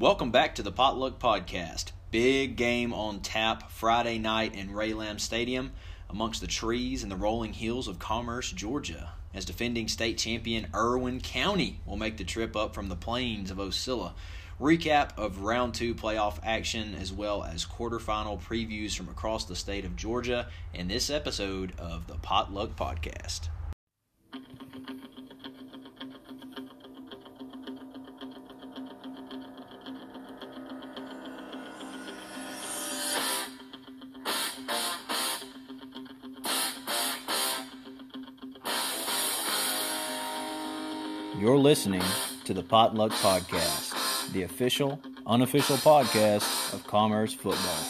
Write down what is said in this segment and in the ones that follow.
Welcome back to the Potluck Podcast. Big game on tap Friday night in Ray Lamb Stadium amongst the trees and the rolling hills of Commerce, Georgia, as defending state champion Irwin County will make the trip up from the plains of Ocilla. Recap of Round 2 playoff action as well as quarterfinal previews from across the state of Georgia in this episode of the Potluck Podcast. You're listening to the Potluck Podcast, the official, unofficial podcast of Commerce football.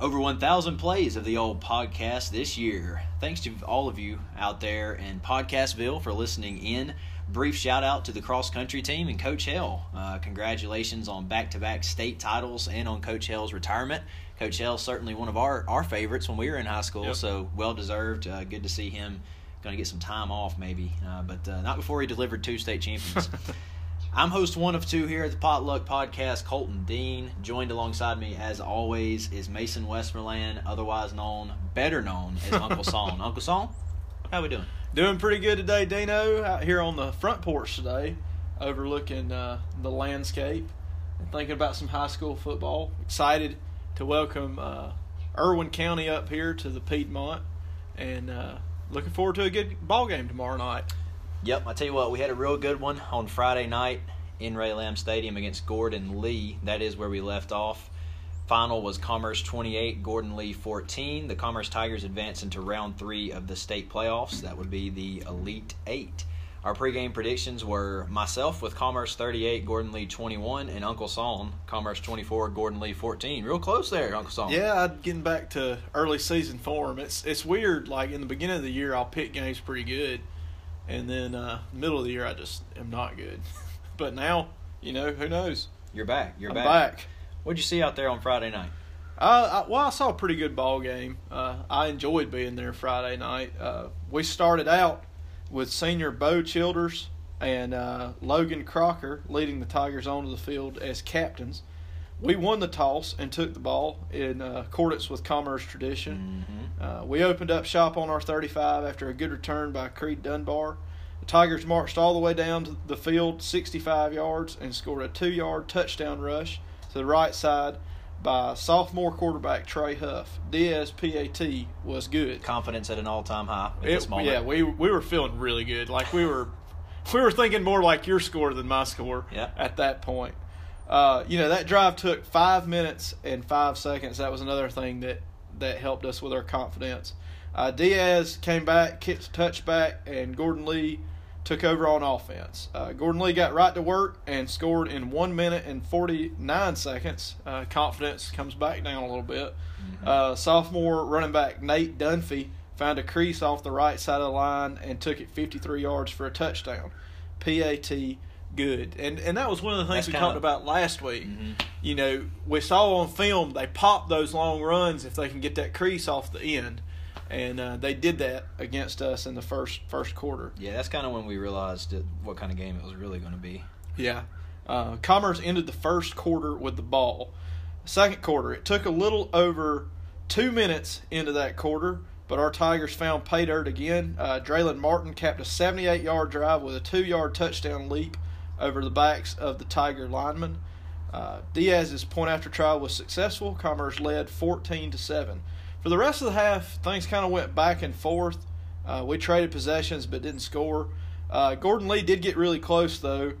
Over 1,000 plays of the old podcast this year. Thanks to all of you out there in Podcastville for listening in. Brief shout out to the cross country team and Coach Hale. Congratulations on back-to-back state titles and on Coach Hale's retirement. Coach Hale's certainly one of our favorites when we were in high school, So well-deserved. Good to see him. Going to get some time off maybe, but not before he delivered two state champions. I'm host one of two here at the Potluck Podcast, Colton Dean. Joined alongside me, as always, is Mason Westmoreland, better known as Uncle Son. Uncle Son, how we doing? Doing pretty good today, Dino. Out here on the front porch today, overlooking the landscape and thinking about some high school football. Excited to welcome Irwin County up here to the Piedmont, and looking forward to a good ball game tomorrow night. Yep, I tell you what, we had a real good one on Friday night in Ray Lamb Stadium against Gordon Lee. That is where we left off. Final was Commerce 28, Gordon Lee 14. The Commerce Tigers advance into round 3 of the state playoffs. That would be the Elite 8. Our pregame predictions were myself with Commerce 38, Gordon Lee 21, and Uncle Son, Commerce 24, Gordon Lee 14. Real close there, Uncle Son. Yeah, I'm getting back to early season form. It's weird. Like in the beginning of the year, I'll pick games pretty good, and then middle of the year, I just am not good. But now, you know, who knows? You're back. I'm back. What did you see out there on Friday night? I saw a pretty good ball game. I enjoyed being there Friday night. We started out with senior Bo Childers and Logan Crocker leading the Tigers onto the field as captains. We won the toss and took the ball in accordance with Commerce tradition. Mm-hmm. We opened up shop on our 35 after a good return by Creed Dunbar. The Tigers marched all the way down to the field 65 yards and scored a 2-yard touchdown rush to the right side by sophomore quarterback Trey Huff. Diaz PAT was good. Confidence at an all-time high at this moment. Yeah, we were feeling really good. Like we were thinking more like your score than my score at that point. You know, that drive took 5 minutes and 5 seconds. That was another thing that helped us with our confidence. Diaz came back, kicked a touchback, and Gordon Lee took over on offense. Gordon Lee got right to work and scored in 1 minute and 49 seconds. Confidence comes back down a little bit. Mm-hmm. Sophomore running back Nate Dunphy found a crease off the right side of the line and took it 53 yards for a touchdown. PAT good. And that was one of the things we talked about last week. Mm-hmm. You know, we saw on film they pop those long runs if they can get that crease off the end. And they did that against us in the first quarter. Yeah, that's kind of when we realized what kind of game it was really going to be. Yeah. Commerce ended the first quarter with the ball. Second quarter, it took a little over 2 minutes into that quarter, but our Tigers found pay dirt again. Draylen Martin capped a 78-yard drive with a 2-yard touchdown leap over the backs of the Tiger linemen. Diaz's point-after try was successful. Commerce led 14-7. For the rest of the half, things kind of went back and forth. We traded possessions but didn't score. Gordon Lee did get really close, though.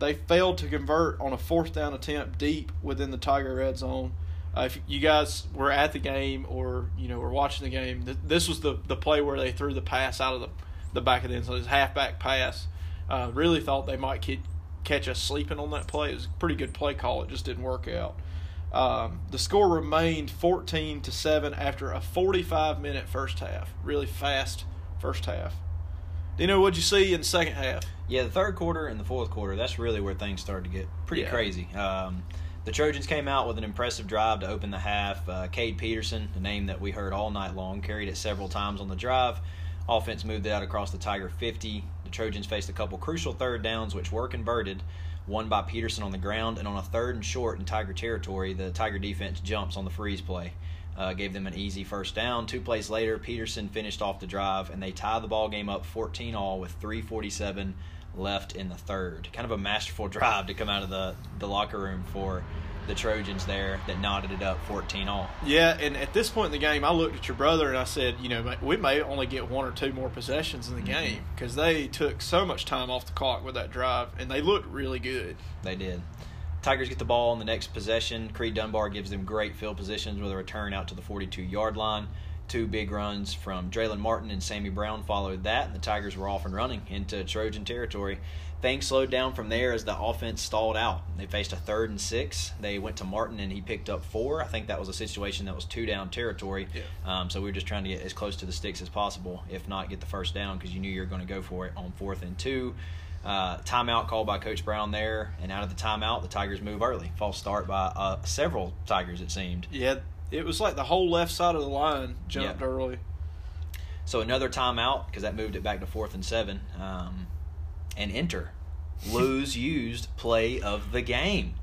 They failed to convert on a fourth down attempt deep within the Tiger red zone. If you guys were at the game or, you know, were watching the game, this was the play where they threw the pass out of the back of the end zone. It was a halfback pass. Really thought they might catch us sleeping on that play. It was a pretty good play call. It just didn't work out. The score remained 14-7 after a 45-minute first half. Really fast first half. Do you know what you see in the second half? Yeah, the third quarter and the fourth quarter, that's really where things started to get pretty crazy. The Trojans came out with an impressive drive to open the half. Cade Peterson, the name that we heard all night long, carried it several times on the drive. Offense moved it out across the Tiger 50. The Trojans faced a couple crucial third downs, which were converted, one by Peterson on the ground, and on a third and short in Tiger territory, the Tiger defense jumps on the freeze play. Gave them an easy first down. 2 plays later, Peterson finished off the drive, and they tie the ball game up 14-all with 3:47 left in the third. Kind of a masterful drive to come out of the locker room for the Trojans there that knotted it up 14-all. Yeah, and at this point in the game, I looked at your brother and I said, you know, we may only get 1 or 2 more possessions in the game because they took so much time off the clock with that drive, and they looked really good. They did. Tigers get the ball on the next possession. Creed Dunbar gives them great field positions with a return out to the 42-yard line. 2 big runs from Draylen Martin and Sammy Brown followed that, and the Tigers were off and running into Trojan territory. Things slowed down from there as the offense stalled out. They faced a 3rd and 6. They went to Martin, and he picked up 4. I think that was a situation that was 2-down territory. Yeah. So we were just trying to get as close to the sticks as possible, if not get the first down, because you knew you were going to go for it on 4th and 2. Timeout called by Coach Brown there, and out of the timeout, the Tigers move early. False start by several Tigers, it seemed. Yeah, it was like the whole left side of the line jumped early. So another timeout, because that moved it back to 4th and 7. And enter Lou's used play of the game.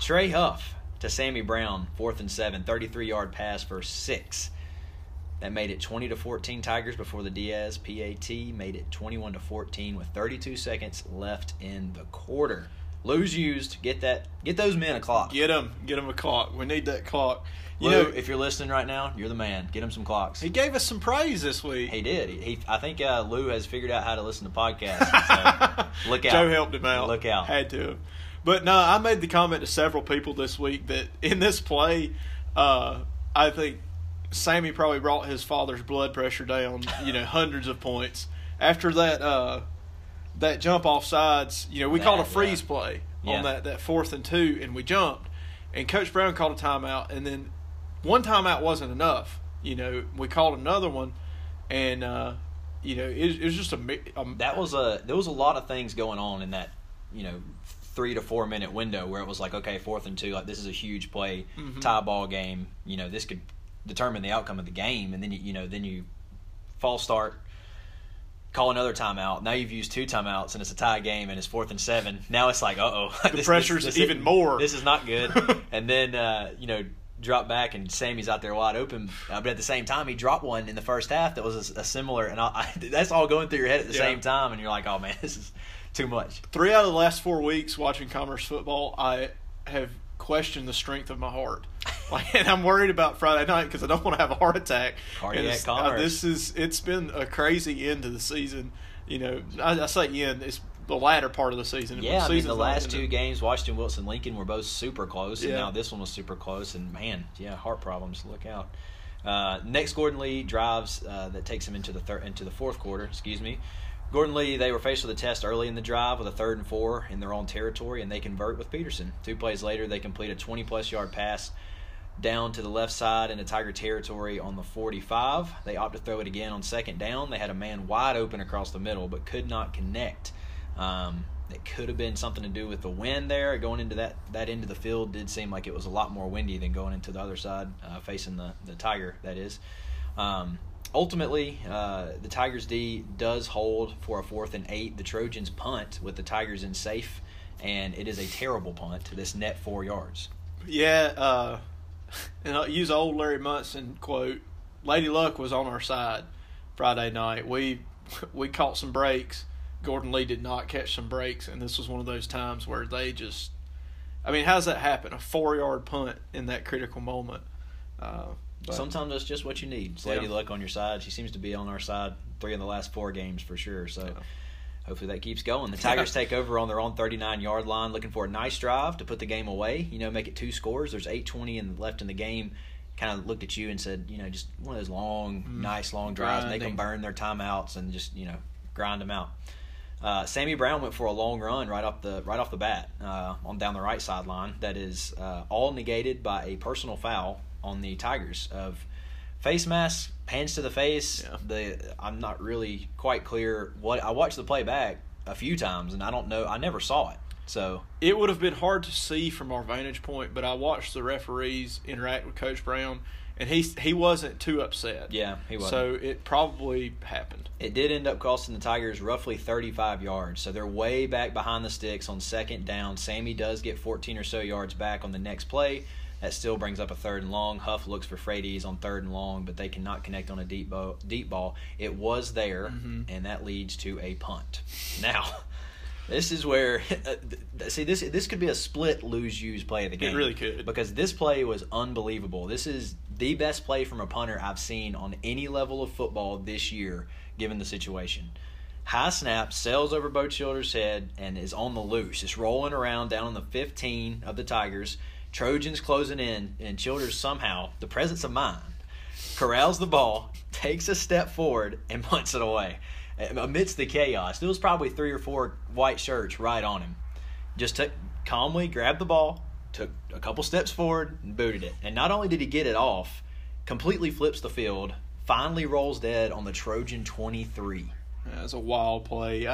Trey Huff to Sammy Brown, 4th and 7, 33-yard pass for 6. That made it 20-14 Tigers before the Diaz PAT made it 21-14 with 32 seconds left in the quarter. Lou's used. Get those men a clock. Get them a clock. We need that clock. You Lou, know, if you're listening right now, you're the man. Get him some clocks. He gave us some praise this week. He did. He I think Lou has figured out how to listen to podcasts. So look out. Joe helped him out. Look out. Had to. But no, I made the comment to several people this week that in this play, I think Sammy probably brought his father's blood pressure down, you know, hundreds of points. After that that jump off sides, you know, we called a freeze play on that 4th and 2, and we jumped. And Coach Brown called a timeout, and then one timeout wasn't enough. You know, we called another one, and, you know, it was just a – there was a lot of things going on in that, you know, 3 to 4 minute window where it was like, okay, 4th and 2, like this is a huge play, tie ball game. You know, this could determine the outcome of the game, and then, you false start. Call another timeout. Now you've used 2 timeouts, and it's a tie game, and it's 4th and 7. Now it's like, uh-oh. The pressure's even more. This is not good. And then, drop back, and Sammy's out there wide open. But at the same time, he dropped one in the first half that was a similar. And that's all going through your head at the same time, and you're like, oh, man, this is too much. 3 out of the last 4 weeks watching Commerce football, I have questioned the strength of my heart. And I'm worried about Friday night because I don't want to have a heart attack. Cardiac Commerce. It's been a crazy end to the season. You know, I say end, it's the latter part of the season. Yeah, I mean, the last 2 games, Washington, Wilkes, and Lincoln, were both super close. Yeah. And now this one was super close. And, man, heart problems. Look out. Next, Gordon Lee drives that takes him into the 4th quarter. Gordon Lee, they were faced with a test early in the drive with a 3rd and 4 in their own territory, and they convert with Peterson. 2 plays later, they complete a 20-plus-yard pass down to the left side into Tiger territory on the 45. They opt to throw it again on 2nd down. They had a man wide open across the middle but could not connect. It could have been something to do with the wind there. Going into that end of the field did seem like it was a lot more windy than going into the other side, facing the Tiger, that is. Ultimately, the Tigers' D does hold for a 4th and 8. The Trojans punt with the Tigers in safe, and it is a terrible punt. This net 4 yards. Yeah, and I'll use old Larry Munson quote, Lady Luck was on our side Friday night. We caught some breaks. Gordon Lee did not catch some breaks, and this was one of those times where they just – I mean, how does that happen? A 4-yard punt in that critical moment. Sometimes that's just what you need. It's Lady Luck on your side. She seems to be on our side 3 of the last 4 games for sure. So hopefully that keeps going. The Tigers take over on their own 39-yard line, looking for a nice drive to put the game away. You know, make it 2 scores. There's 8:20 left in the game. Kind of looked at you and said, you know, just one of those long, nice long drives. Grinding. Make them burn their timeouts and just, you know, grind them out. Sammy Brown went for a long run right off the bat on down the right sideline. That is all negated by a personal foul on the Tigers of face mask, hands to the face. Yeah. I'm not really quite clear what I watched the play back a few times, and I don't know. I never saw it. So it would have been hard to see from our vantage point, but I watched the referees interact with Coach Brown, and he wasn't too upset. Yeah, he wasn't. So it probably happened. It did end up costing the Tigers roughly 35 yards, so they're way back behind the sticks on second down. Sammy does get 14 or so yards back on the next play. That still brings up a third and long. Huff looks for Frades on third and long, but they cannot connect on a deep ball. It was there, and that leads to a punt. Now, this is where – see, this could be a split lose-use play of the game. It really could. Because this play was unbelievable. This is the best play from a punter I've seen on any level of football this year, given the situation. High snap, sails over Bo Childers' head, and is on the loose. It's rolling around down on the 15 of the Tigers. Trojans closing in, and Childers somehow, the presence of mind, corrals the ball, takes a step forward, and punts it away. Amidst the chaos, there was probably three or four white shirts right on him. Just calmly grabbed the ball, took a couple steps forward, and booted it. And not only did he get it off, completely flips the field, finally rolls dead on the Trojan 23. That was a wild play.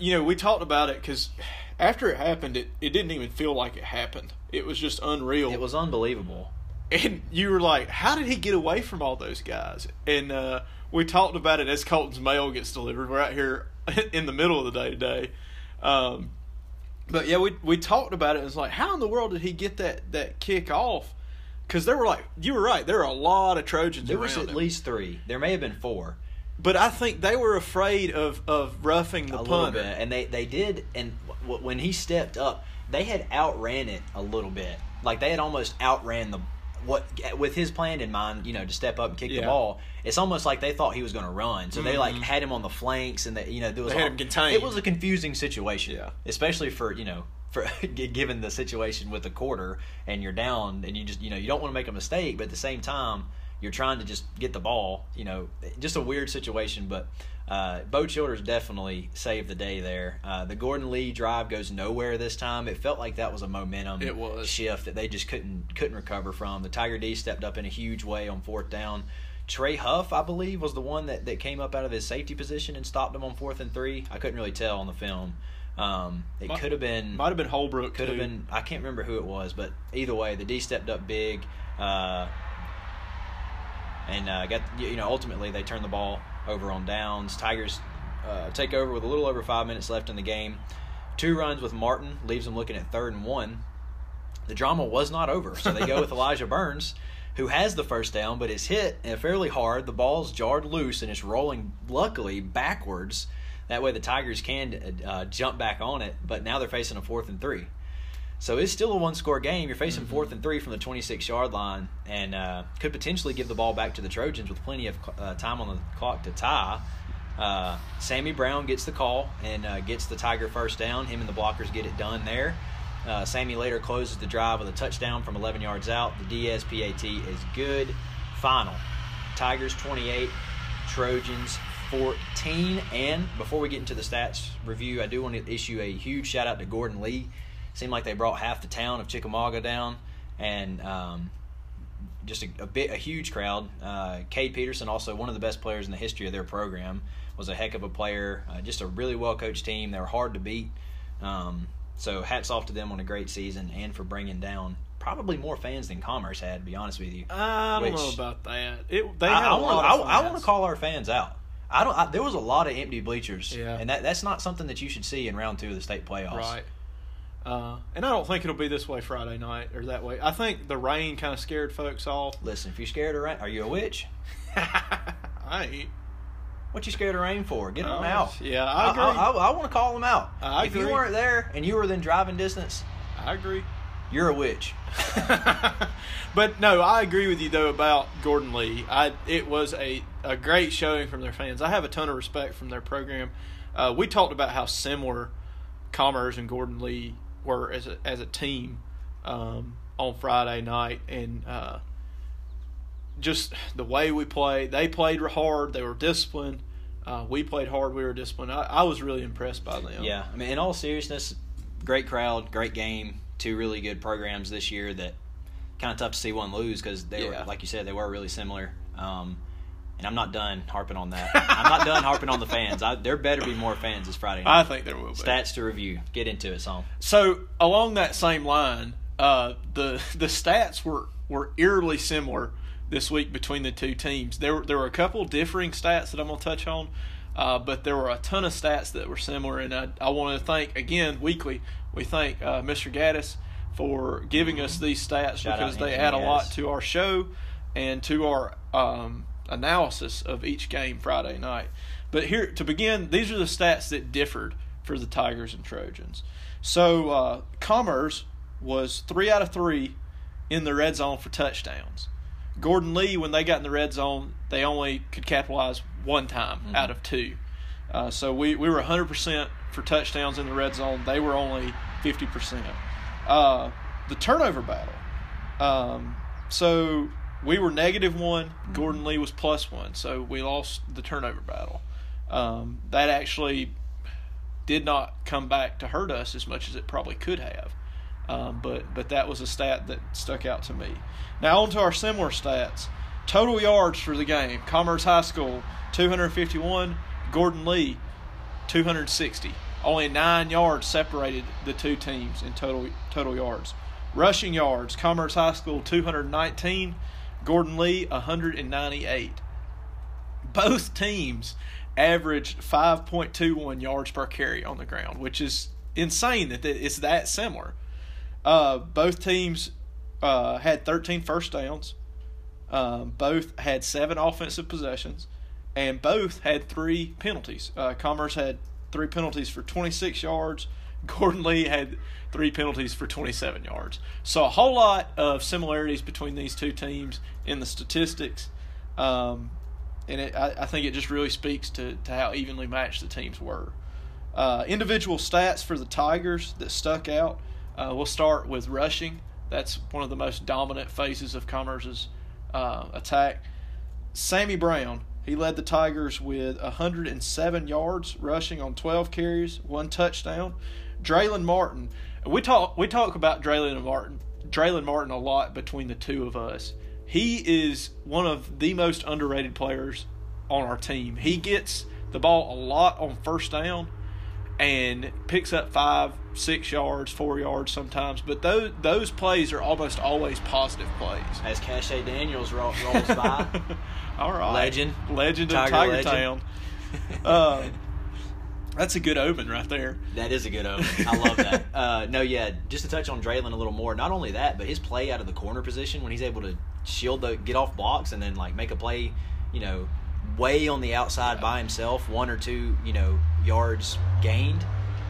We talked about it because after it happened, it didn't even feel like it happened. It was just unreal. It was unbelievable. And you were like, how did he get away from all those guys? And we talked about it as Colton's mail gets delivered. We're out here in the middle of the day today. But, yeah, we talked about it. It was like, how in the world did he get that kick off? Because there were you were right, there were a lot of Trojans around him. There was at least three. There may have been four. But I think they were afraid of roughing the punter. And they did. And when he stepped up, they had outran it a little bit. Like, they had almost outran with his plan in mind, to step up and kick the ball. It's almost like they thought he was going to run. So they, had him on the flanks. And, they had him contained. It was a confusing situation. Yeah. Especially for given the situation with the quarter and you're down and you just, you don't want to make a mistake. But at the same time, you're trying to just get the ball, just a weird situation. But Bo Childers definitely saved the day there. The Gordon Lee drive goes nowhere this time. It felt like that was a momentum shift that they just couldn't recover from. The Tiger D stepped up in a huge way on fourth down. Trey Huff, I believe, was the one that came up out of his safety position and stopped him on 4th and 3. I couldn't really tell on the film. It could have been – might have been Holbrook, could have been – I can't remember who it was. But either way, the D stepped up big. And got ultimately they turned the ball over on downs. Tigers take over with a little over 5 minutes left in the game. 2 runs with Martin leaves them looking at 3rd and 1. The drama was not over, so they go with Elijah Burns, who has the first down, but is hit fairly hard. The ball's jarred loose, and it's rolling, luckily, backwards. That way the Tigers can jump back on it, but now they're facing a 4th and 3. So it's still a one-score game. You're facing 4th and 3 from the 26-yard line and could potentially give the ball back to the Trojans with plenty of time on the clock to tie. Sammy Brown gets the call and gets the Tiger first down. Him and the blockers get it done there. Sammy later closes the drive with a touchdown from 11 yards out. The Diaz PAT is good. Final, Tigers 28, Trojans 14. And before we get into the stats review, I do want to issue a huge shout-out to Gordon Lee. Seemed like they brought half the town of Chickamauga down, and just a huge crowd. Cade Peterson, also one of the best players in the history of their program, was a heck of a player. Just a really well-coached team. They were hard to beat. So hats off to them on a great season and for bringing down probably more fans than Commerce had, to be honest with you. I don't know about that. I want to call our fans out. There was a lot of empty bleachers, and that's not something that you should see in round 2 of the state playoffs. Right. And I don't think it'll be this way Friday night or that way. I think the rain kind of scared folks off. Listen, if you're scared of rain, are you a witch? I ain't. What you scared of rain for? Get them out. Yeah, I agree. I want to call them out. I agree. If you weren't there and you were within driving distance, I agree. You're a witch. But, no, I agree with you, though, about Gordon Lee. It was a great showing from their fans. I have a ton of respect from their program. We talked about how similar Commerce and Gordon Lee were as a team on Friday night, and just the way we played. They played hard. They were disciplined. We played hard. We were disciplined. I was really impressed by them. Yeah. I mean, in all seriousness, great crowd, great game, 2 really good programs this year that kind of tough to see one lose because they were, like you said, they were really similar. And I'm not done harping on that. I'm not done harping on the fans. There better be more fans this Friday night. I think there will be. Stats to review. Get into it, Song. So, along that same line, the stats were eerily similar this week between the two teams. There were a couple differing stats that I'm going to touch on, but there were a ton of stats that were similar. And I want to thank, again, weekly, we thank Mr. Gaddis for giving us these stats. Shout because they add a lot to our show and to our analysis of each game Friday night. But here, to begin, these are the stats that differed for the Tigers and Trojans. So, Commerce was 3 out of 3 in the red zone for touchdowns. Gordon Lee, when they got in the red zone, they only could capitalize one time out of 2. So we were 100% for touchdowns in the red zone. They were only 50%. The turnover battle. So we were -1. Gordon Lee was +1. So we lost the turnover battle. That actually did not come back to hurt us as much as it probably could have. But that was a stat that stuck out to me. Now on to our similar stats. Total yards for the game. Commerce High School, 251. Gordon Lee, 260. Only 9 yards separated the two teams in total yards. Rushing yards, Commerce High School, 219. Gordon Lee, 198. Both teams averaged 5.21 yards per carry on the ground, which is insane that it's that similar. Both teams had 13 first downs. Both had 7 offensive possessions, and both had 3 penalties. Commerce had 3 penalties for 26 yards. Gordon Lee had 3 penalties for 27 yards. So a whole lot of similarities between these two teams in the statistics, and I think it just really speaks to how evenly matched the teams were. Individual stats for the Tigers that stuck out. We'll start with rushing. That's one of the most dominant phases of Commerce's attack. Sammy Brown, he led the Tigers with 107 yards rushing on 12 carries, 1 touchdown. Draylen Martin, we talk about Draylen Martin a lot between the two of us. He is one of the most underrated players on our team. He gets the ball a lot on first down and picks up 5-6 yards, 4 yards sometimes. But those plays are almost always positive plays. As Cachet Daniels rolls by. All right. Legend of Tiger Town. That's a good omen right there. That is a good omen. I love that. Just to touch on Draylen a little more, not only that, but his play out of the corner position when he's able to shield get off blocks and then, like, make a play, you know, way on the outside by himself, 1 or 2, you know, yards gained.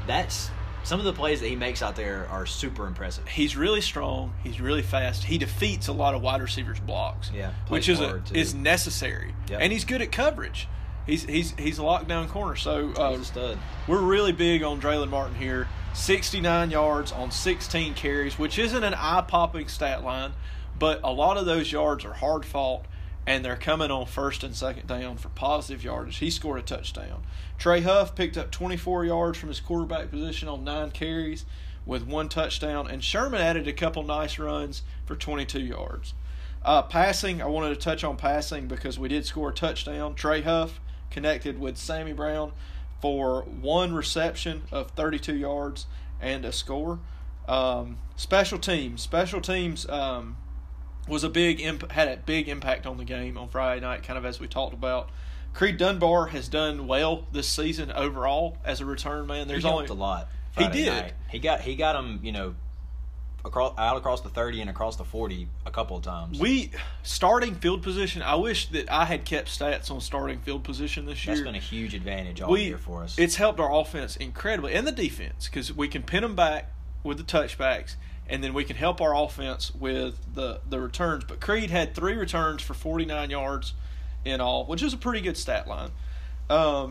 That's some of the plays that he makes out there are super impressive. He's really strong. He's really fast. He defeats a lot of wide receivers' blocks, which is necessary. Yep. And he's good at coverage. He's a lockdown corner. So he's a stud. We're really big on Draylen Martin here. 69 yards on 16 carries, which isn't an eye-popping stat line, but a lot of those yards are hard-fought, and they're coming on first and second down for positive yardage. He scored a touchdown. Trey Huff picked up 24 yards from his quarterback position on 9 carries with 1 touchdown. And Sherman added a couple nice runs for 22 yards. Passing, I wanted to touch on passing because we did score a touchdown. Trey Huff connected with Sammy Brown for 1 reception of 32 yards and a score. Special teams had a big impact on the game on Friday night, kind of as we talked about. Creed Dunbar has done well this season overall as a return man. He helped a lot Friday night. He got them, you know, across the 30 and across the 40 a couple of times. Starting field position, I wish that I had kept stats on starting field position this year. That's been a huge advantage all year for us. It's helped our offense incredibly, and the defense, because we can pin them back with the touchbacks, and then we can help our offense with the returns. But Creed had 3 returns for 49 yards in all, which is a pretty good stat line.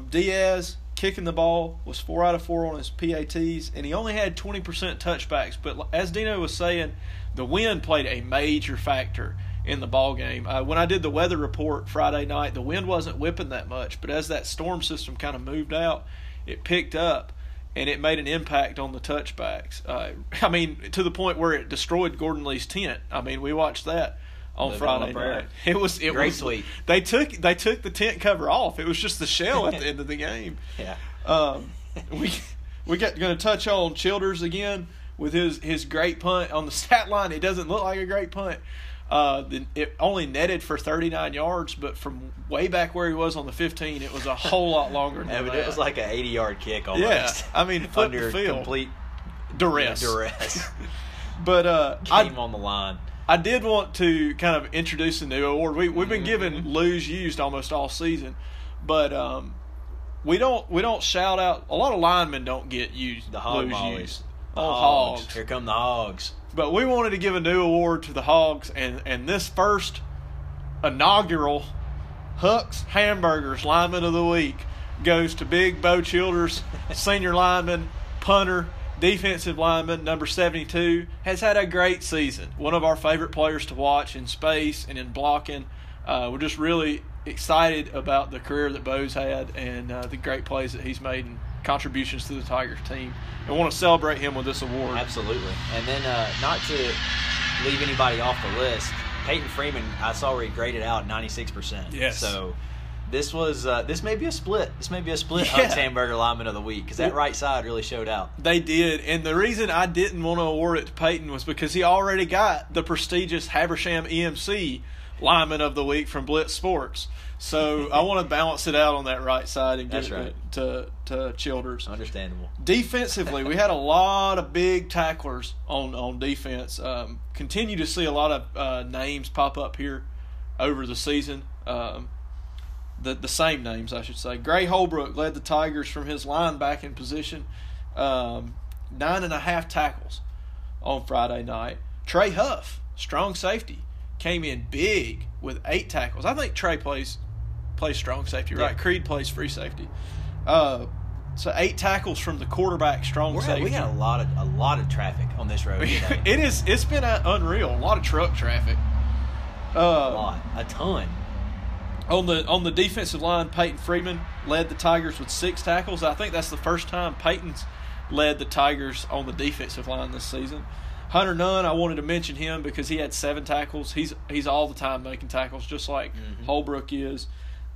Diaz, kicking the ball, was 4 out of 4 on his PATs, and he only had 20% touchbacks. But as Dino was saying, the wind played a major factor in the ball game. When I did the weather report Friday night, the wind wasn't whipping that much, but as that storm system kind of moved out, it picked up. And it made an impact on the touchbacks. To the point where it destroyed Gordon Lee's tent. We watched that on Friday night. It was sweet. They took the tent cover off. It was just the shell at the end of the game. Yeah. We got going to touch on Childers again with his great punt on the stat line. It doesn't look like a great punt. It only netted for 39 yards, but from way back where he was on the 15, it was a whole lot longer than that. It was like an 80-yard kick almost. Yeah, I mean, foot under the field. Complete duress. But came on the line. I did want to kind of introduce a new award. We've been giving lose used almost all season, but we don't shout out. A lot of linemen don't get used. The hog lose used. Hogs. Here come the hogs. But we wanted to give a new award to the Hogs, and this first inaugural Huck's Hamburgers Lineman of the Week goes to Big Bo Childers, senior lineman, punter, defensive lineman, number 72, has had a great season. One of our favorite players to watch in space and in blocking. We're just really excited about the career that Bo's had and the great plays that he's made and contributions to the Tigers team. And want to celebrate him with this award. Absolutely. And then not to leave anybody off the list, Peyton Freeman, I saw where he graded out 96%. Yes. So this was this may be a split. This may be a split Huck's Hamburger Lineman of the Week because that right side really showed out. They did. And the reason I didn't want to award it to Peyton was because he already got the prestigious Habersham EMC Lineman of the Week from Blitz Sports. So I want to balance it out on that right side and give it to Childers. Understandable. Defensively, we had a lot of big tacklers on defense. Continue to see a lot of names pop up here over the season. The same names, I should say. Gray Holbrook led the Tigers from his linebacking position. 9.5 tackles on Friday night. Trey Huff, strong safety, came in big with 8 tackles. I think Trey plays strong safety, right? Yeah. Creed plays free safety. So 8 tackles from the quarterback, safety. We got a lot of traffic on this road today. It's been unreal. A lot of truck traffic. A ton. On the defensive line, Peyton Freeman led the Tigers with 6 tackles. I think that's the first time Peyton's led the Tigers on the defensive line this season. Hunter Nunn, I wanted to mention him because he had 7 tackles. He's all the time making tackles, just like Holbrook is.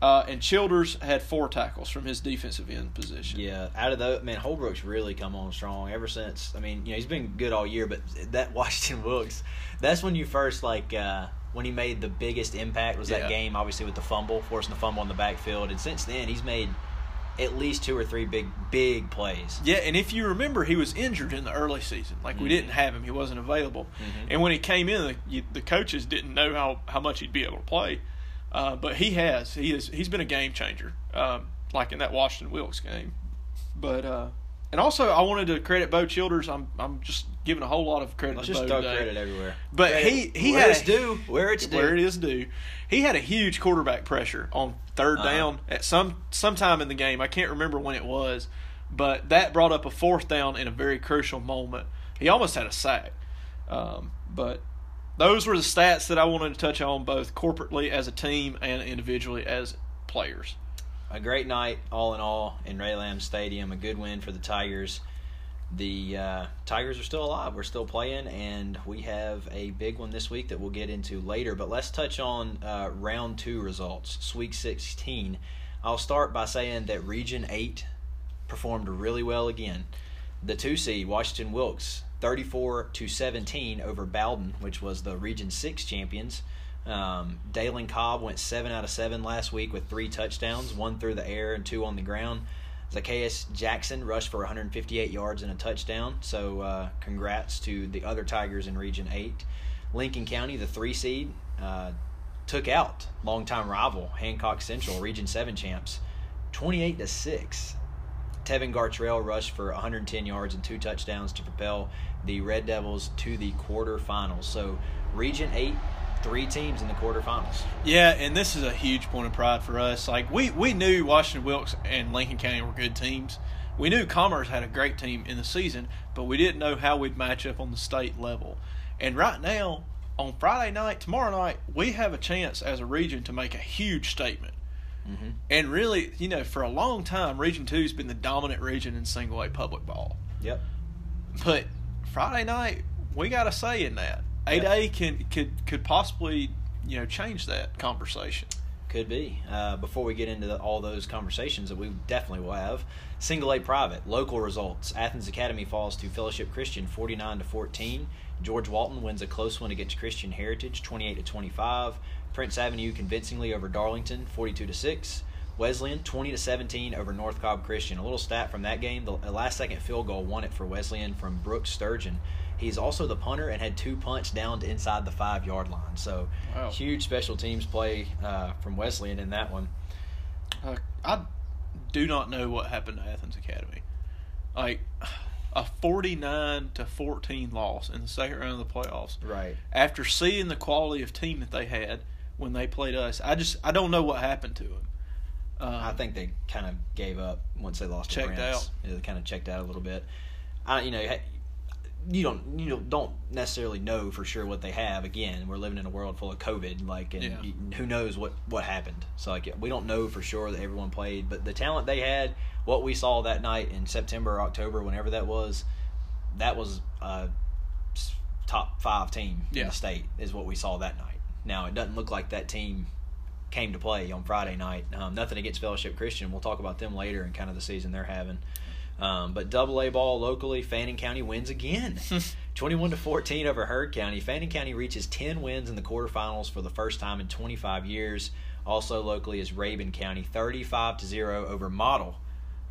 And Childers had 4 tackles from his defensive end position. Yeah, out of those, man, Holbrook's really come on strong ever since. I mean, you know, he's been good all year, but that Washington Wilkes, that's when you first, like, when he made the biggest impact was that game, obviously, with the fumble, forcing the fumble in the backfield. And since then, he's made at least 2 or 3 big plays. Yeah, and if you remember, he was injured in the early season. Like, we didn't have him. He wasn't available. And when he came in, the coaches didn't know how much he'd be able to play. But he has. He's been a game changer, like in that Washington Wilkes game. But and also, I wanted to credit Bo Childers. I'm just giving a whole lot of credit to Bo today. Let's just throw credit everywhere. But he had it's due. Where it is due. He had a huge quarterback pressure on third down at some time in the game. I can't remember when it was, but that brought up a fourth down in a very crucial moment. He almost had a sack. But those were the stats that I wanted to touch on, both corporately as a team and individually as players. A great night, all in all, in Ray Lamb Stadium. A good win for the Tigers. The Tigers are still alive. We're still playing, and we have a big one this week that we'll get into later. But let's touch on round 2 results, Week 16. I'll start by saying that Region 8 performed really well again. The 2C, Washington Wilkes, 34-17 over Bowden, which was the Region 6 champions. Dalen Cobb went 7 out of 7 last week with 3 touchdowns, 1 through the air and 2 on the ground. Zacchaeus Jackson rushed for 158 yards and a touchdown, so congrats to the other Tigers in Region 8. Lincoln County, the 3 seed, took out longtime rival Hancock Central, Region 7 champs, 28-6. Tevin Gartrell rushed for 110 yards and 2 touchdowns to propel the Red Devils to the quarterfinals. So Region 8, 3 teams in the quarterfinals. Yeah, and this is a huge point of pride for us. Like, we knew Washington Wilkes and Lincoln County were good teams. We knew Commerce had a great team in the season, but we didn't know how we'd match up on the state level. And right now, on Friday night, tomorrow night, we have a chance as a region to make a huge statement. Mm-hmm. And really, you know, for a long time, Region 2 has been the dominant region in single-A public ball. Yep. But Friday night, we got a say in that. 8A could possibly change that conversation. Could be. Before we get into all those conversations that we definitely will have, single A private, local results. Athens Academy falls to Fellowship Christian 49-14. George Walton wins a close one against Christian Heritage 28-25. Prince Avenue convincingly over Darlington 42-6. Wesleyan 20-17 over North Cobb Christian. A little stat from that game, the last second field goal won it for Wesleyan from Brooks Sturgeon. He's also the punter and had two punts downed inside the 5-yard line. So, wow. Huge special teams play from Wesleyan in that one. I do not know what happened to Athens Academy. Like, a 49-14 loss in the second round of the playoffs. Right. After seeing the quality of team that they had when they played us, I don't know what happened to them. I think they kind of gave up once they lost to Prince. Checked out. They kind of checked out a little bit. You don't necessarily know for sure what they have. Again, we're living in a world full of COVID, who knows what happened. So we don't know for sure that everyone played, but the talent they had, what we saw that night in September or October, whenever that was a top 5 team in the state is what we saw that night. Now, it doesn't look like that team came to play on Friday night. Nothing against Fellowship Christian. We'll talk about them later and kind of the season they're having. But double-A ball locally, Fannin County wins again. 21-14 over Heard County. Fannin County reaches 10 wins in the quarterfinals for the first time in 25 years. Also locally is Rabun County, 35-0 over Model.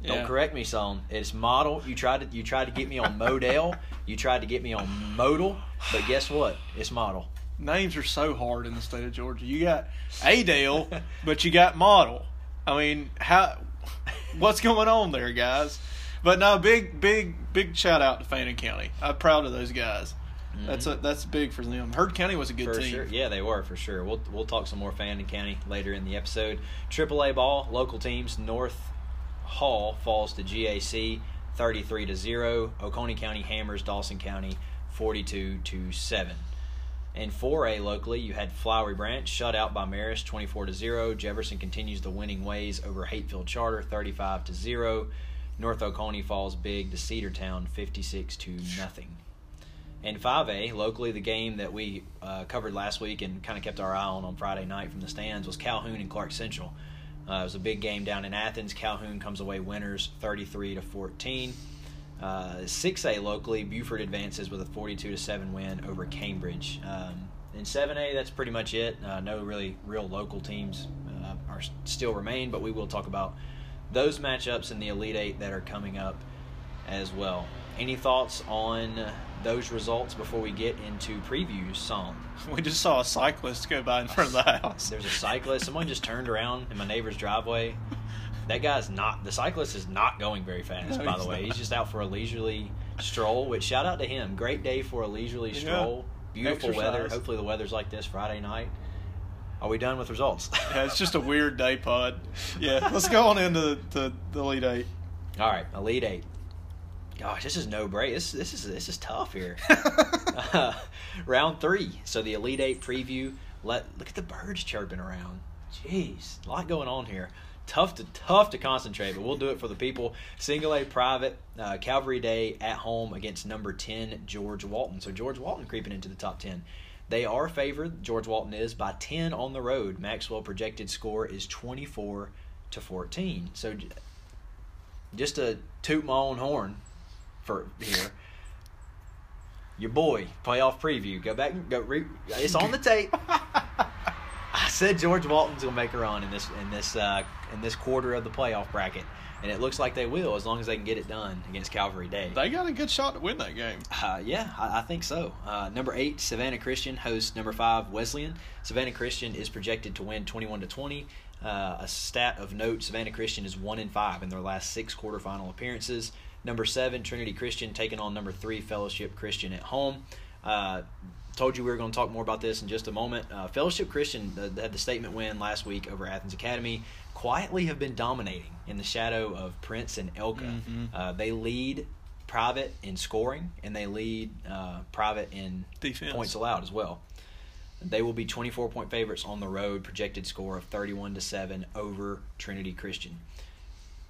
Yeah. Don't correct me, son. It's Model. You tried to get me on Modell. You tried to get me on Modal. But guess what? It's Model. Names are so hard in the state of Georgia. You got Adale, but you got Model. I mean, what's going on there, guys? But no, big shout out to Fannin County. I'm proud of those guys. Mm-hmm. That's big for them. Heard County was a good team. Sure. Yeah, they were for sure. We'll talk some more Fannin County later in the episode. AAA ball, local teams. North Hall falls to GAC 33-0. Oconee County hammers Dawson County 42-7. In 4A locally, you had Flowery Branch shut out by Marist 24-0. Jefferson continues the winning ways over Hatefield Charter 35-0. North Oconee falls big to Cedartown, 56-0. In 5A, locally, the game that we covered last week and kind of kept our eye on Friday night from the stands was Calhoun and Clark Central. It was a big game down in Athens. Calhoun comes away winners, 33-14. 6A locally, Buford advances with a 42-7 win over Cambridge. In 7A, that's pretty much it. No really real local teams are still remain, but we will talk about those matchups in the Elite Eight that are coming up as well. Any thoughts on those results before we get into previews, Psalm? We just saw a cyclist go by in front of the house. There's a cyclist. Someone just turned around in my neighbor's driveway. That guy's not – the cyclist is not going very fast, by the way. He's just out for a leisurely stroll, which shout out to him. Great day for a leisurely stroll. Beautiful weather. Hopefully the weather's like this Friday night. Are we done with results? Yeah, it's just a weird day, pod. Yeah, let's go on into the Elite Eight. All right, Elite Eight. Gosh, this is no break. This is tough here. Round 3. So the Elite Eight preview. Look at the birds chirping around. Jeez, a lot going on here. Tough to concentrate, but we'll do it for the people. Single A private, Calvary Day at home against number 10 George Walton. So George Walton creeping into the top 10. They are favored, George Walton is, by 10 on the road. Maxwell projected score is 24-14. So just to toot my own horn for here, your boy, playoff preview. Go back and go. It's on the tape. I said George Walton's gonna make a run in this quarter of the playoff bracket, and it looks like they will as long as they can get it done against Calvary Day. They got a good shot to win that game. I think so. Number 8 Savannah Christian hosts number 5 Wesleyan. Savannah Christian is projected to win 21-20. A stat of note: Savannah Christian is 1-5 in their last 6 quarterfinal appearances. Number 7 Trinity Christian taking on number 3 Fellowship Christian at home. Told you we were going to talk more about this in just a moment. Fellowship Christian had the statement win last week over Athens Academy. Quietly have been dominating in the shadow of Prince and Elka. Mm-hmm. They lead private in scoring, and they lead private in defense. Points allowed as well. They will be 24-point favorites on the road, projected score of 31-7 over Trinity Christian.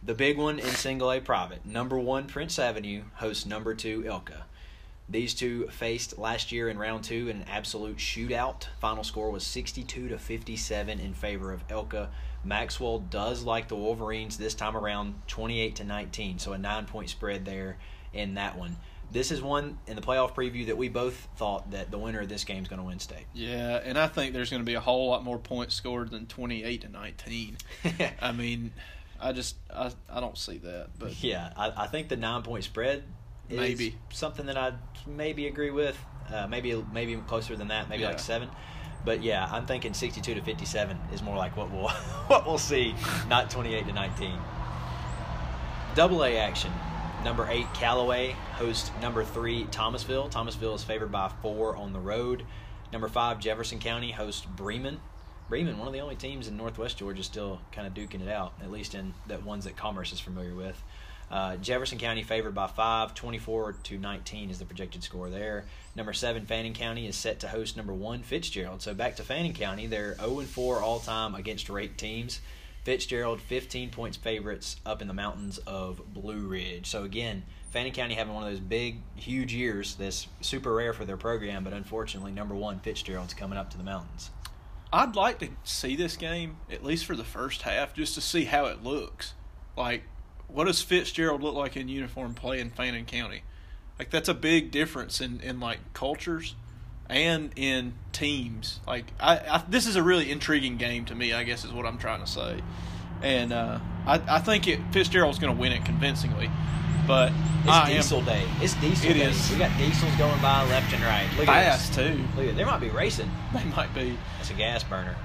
The big one in single A private, number 1 Prince Avenue hosts number 2 Elka. These two faced last year in round two in an absolute shootout. Final score was 62-57 in favor of Elka. Maxwell does like the Wolverines this time around, 28-19, so a 9-point spread there in that one. This is one in the playoff preview that we both thought that the winner of this game is going to win state. Yeah, and I think there's going to be a whole lot more points scored than 28-19. I mean, I don't see that. But yeah, I think the 9-point spread is something that I maybe agree with. Maybe closer than that. Maybe like 7. But yeah, I'm thinking 62-57 is more like what we'll see, not 28-19. Double A action. Number 8, Callaway hosts number 3, Thomasville. Thomasville is favored by 4 on the road. Number 5, Jefferson County hosts Bremen. Bremen, one of the only teams in Northwest Georgia still kind of duking it out, at least in the ones that Commerce is familiar with. Jefferson County favored by 5, 24-19 is the projected score there. Number 7, Fannin County is set to host number 1, Fitzgerald. So back to Fannin County, they're 0-4 all-time against ranked teams. Fitzgerald, 15 points favorites up in the mountains of Blue Ridge. So again, Fannin County having one of those big, huge years that's super rare for their program, but unfortunately, number 1, Fitzgerald's coming up to the mountains. I'd like to see this game, at least for the first half, just to see how it looks. Like, what does Fitzgerald look like in uniform playing Fannin County? Like, that's a big difference in like, cultures and in teams. Like, I this is a really intriguing game to me, I guess is what I'm trying to say. And I think Fitzgerald's going to win it convincingly. But it's Diesel Day. It's Diesel Day. It is. We got diesels going by left and right. Look fast, at too. Look at they might be racing. They might be. It's a gas burner.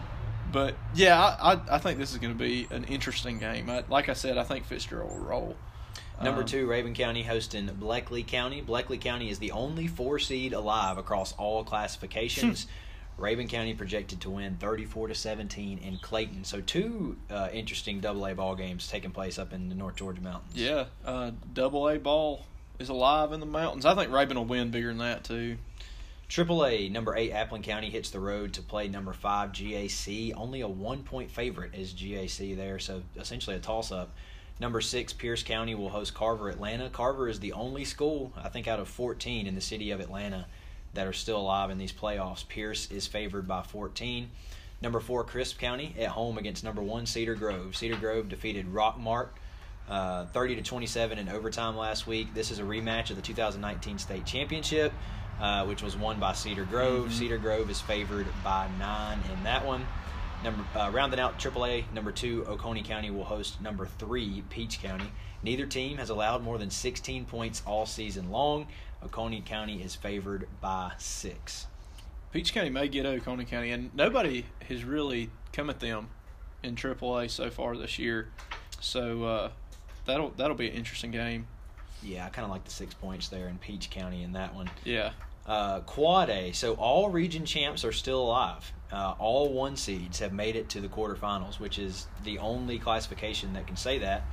But, yeah, I think this is going to be an interesting game. Like I said, I think Fitzgerald will roll. Number 2, Raven County hosting Bleckley County. Bleckley County is the only 4 seed alive across all classifications. Raven County projected to win 34-17 in Clayton. So two interesting Double-A ball games taking place up in the North Georgia mountains. Yeah, Double-A ball is alive in the mountains. I think Raven will win bigger than that too. Triple-A, number 8, Applin County hits the road to play number 5, GAC. Only a 1-point favorite is GAC there, so essentially a toss-up. Number 6, Pierce County will host Carver Atlanta. Carver is the only school, I think, out of 14 in the city of Atlanta that are still alive in these playoffs. Pierce is favored by 14. Number 4, Crisp County at home against number 1, Cedar Grove. Cedar Grove defeated Rockmart 30-27 in overtime last week. This is a rematch of the 2019 state championship, which was won by Cedar Grove. Mm-hmm. Cedar Grove is favored by 9 in that one. Rounding out AAA, number 2, Oconee County will host number 3, Peach County. Neither team has allowed more than 16 points all season long. Oconee County is favored by 6. Peach County may get Oconee County, and nobody has really come at them in AAA so far this year. So that'll be an interesting game. Yeah, I kind of like the 6 points there in Peach County in that one. Yeah. Quad A, so all region champs are still alive. All 1 seeds have made it to the quarterfinals, which is the only classification that can say that.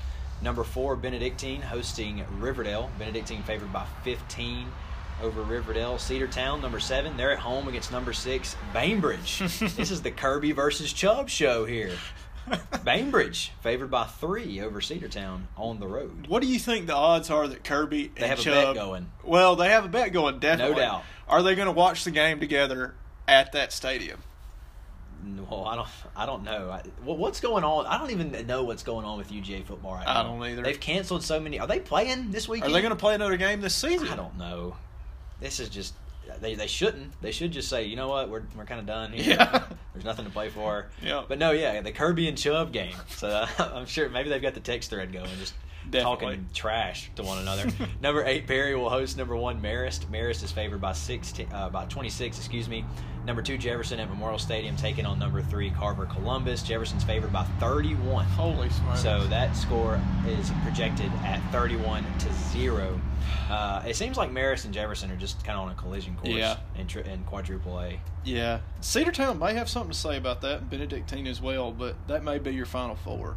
Number 4, Benedictine hosting Riverdale. Benedictine favored by 15 over Riverdale. Cedartown, number 7, they're at home against number 6, Bainbridge. This is the Kirby versus Chubb show here. Bainbridge favored by 3 over Cedartown on the road. What do you think the odds are that Kirby and Chubb have a bet going? Well, they have a bet going, definitely. No doubt. Are they going to watch the game together at that stadium? Well, I don't know. What's going on? I don't even know what's going on with UGA football right now. I don't either. They've canceled so many. Are they playing this weekend? Are they going to play another game this season? I don't know. This is just they shouldn't. They should just say, you know what, we're kind of done here. Yeah. There's nothing to play for. Yeah. But no, yeah, the Kirby and Chubb game. So I'm sure maybe they've got the text thread going, just definitely talking trash to one another. Number 8, Perry will host number 1, Marist. Marist is favored by 26. Number 2, Jefferson at Memorial Stadium taking on number 3, Carver Columbus. Jefferson's favored by 31. Holy smokes! So that score is projected at 31-0. It seems like Marist and Jefferson are just kind of on a collision course in quadruple A. Yeah, Cedartown may have something to say about that, and Benedictine as well, but that may be your final 4.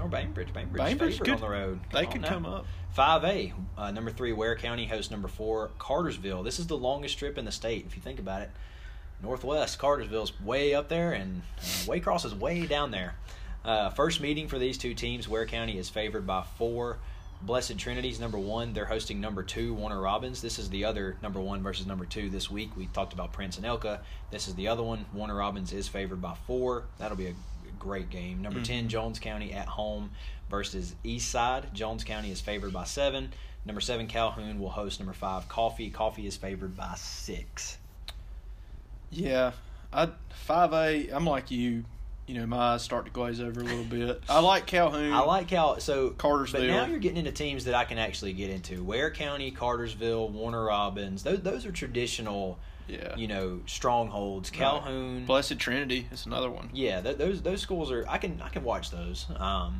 Or Bainbridge. Bainbridge could, on the road. They could come up. 5A, number 3, Ware County hosts number 4, Cartersville. This is the longest trip in the state, if you think about it. Northwest, Cartersville's way up there, and Waycross is way down there. First meeting for these two teams, Ware County is favored by 4. Blessed Trinity's number one. They're hosting number two, Warner Robins. This is the other number one versus number two this week. We talked about Prince and Elka. This is the other one. Warner Robins is favored by 4. That'll be a great game. Number 10, Jones County at home versus Eastside. Jones County is favored by 7. Number 7, Calhoun will host number 5, Coffee. Coffee is favored by 6. Yeah. 5A, I'm like you. You know, my eyes start to glaze over a little bit. I like Calhoun. So Cartersville. But now you're getting into teams that I can actually get into. Ware County, Cartersville, Warner Robins. Those are traditional, you know, strongholds. Calhoun. Right. Blessed Trinity is another one. Yeah, those schools are – I can watch those. Now,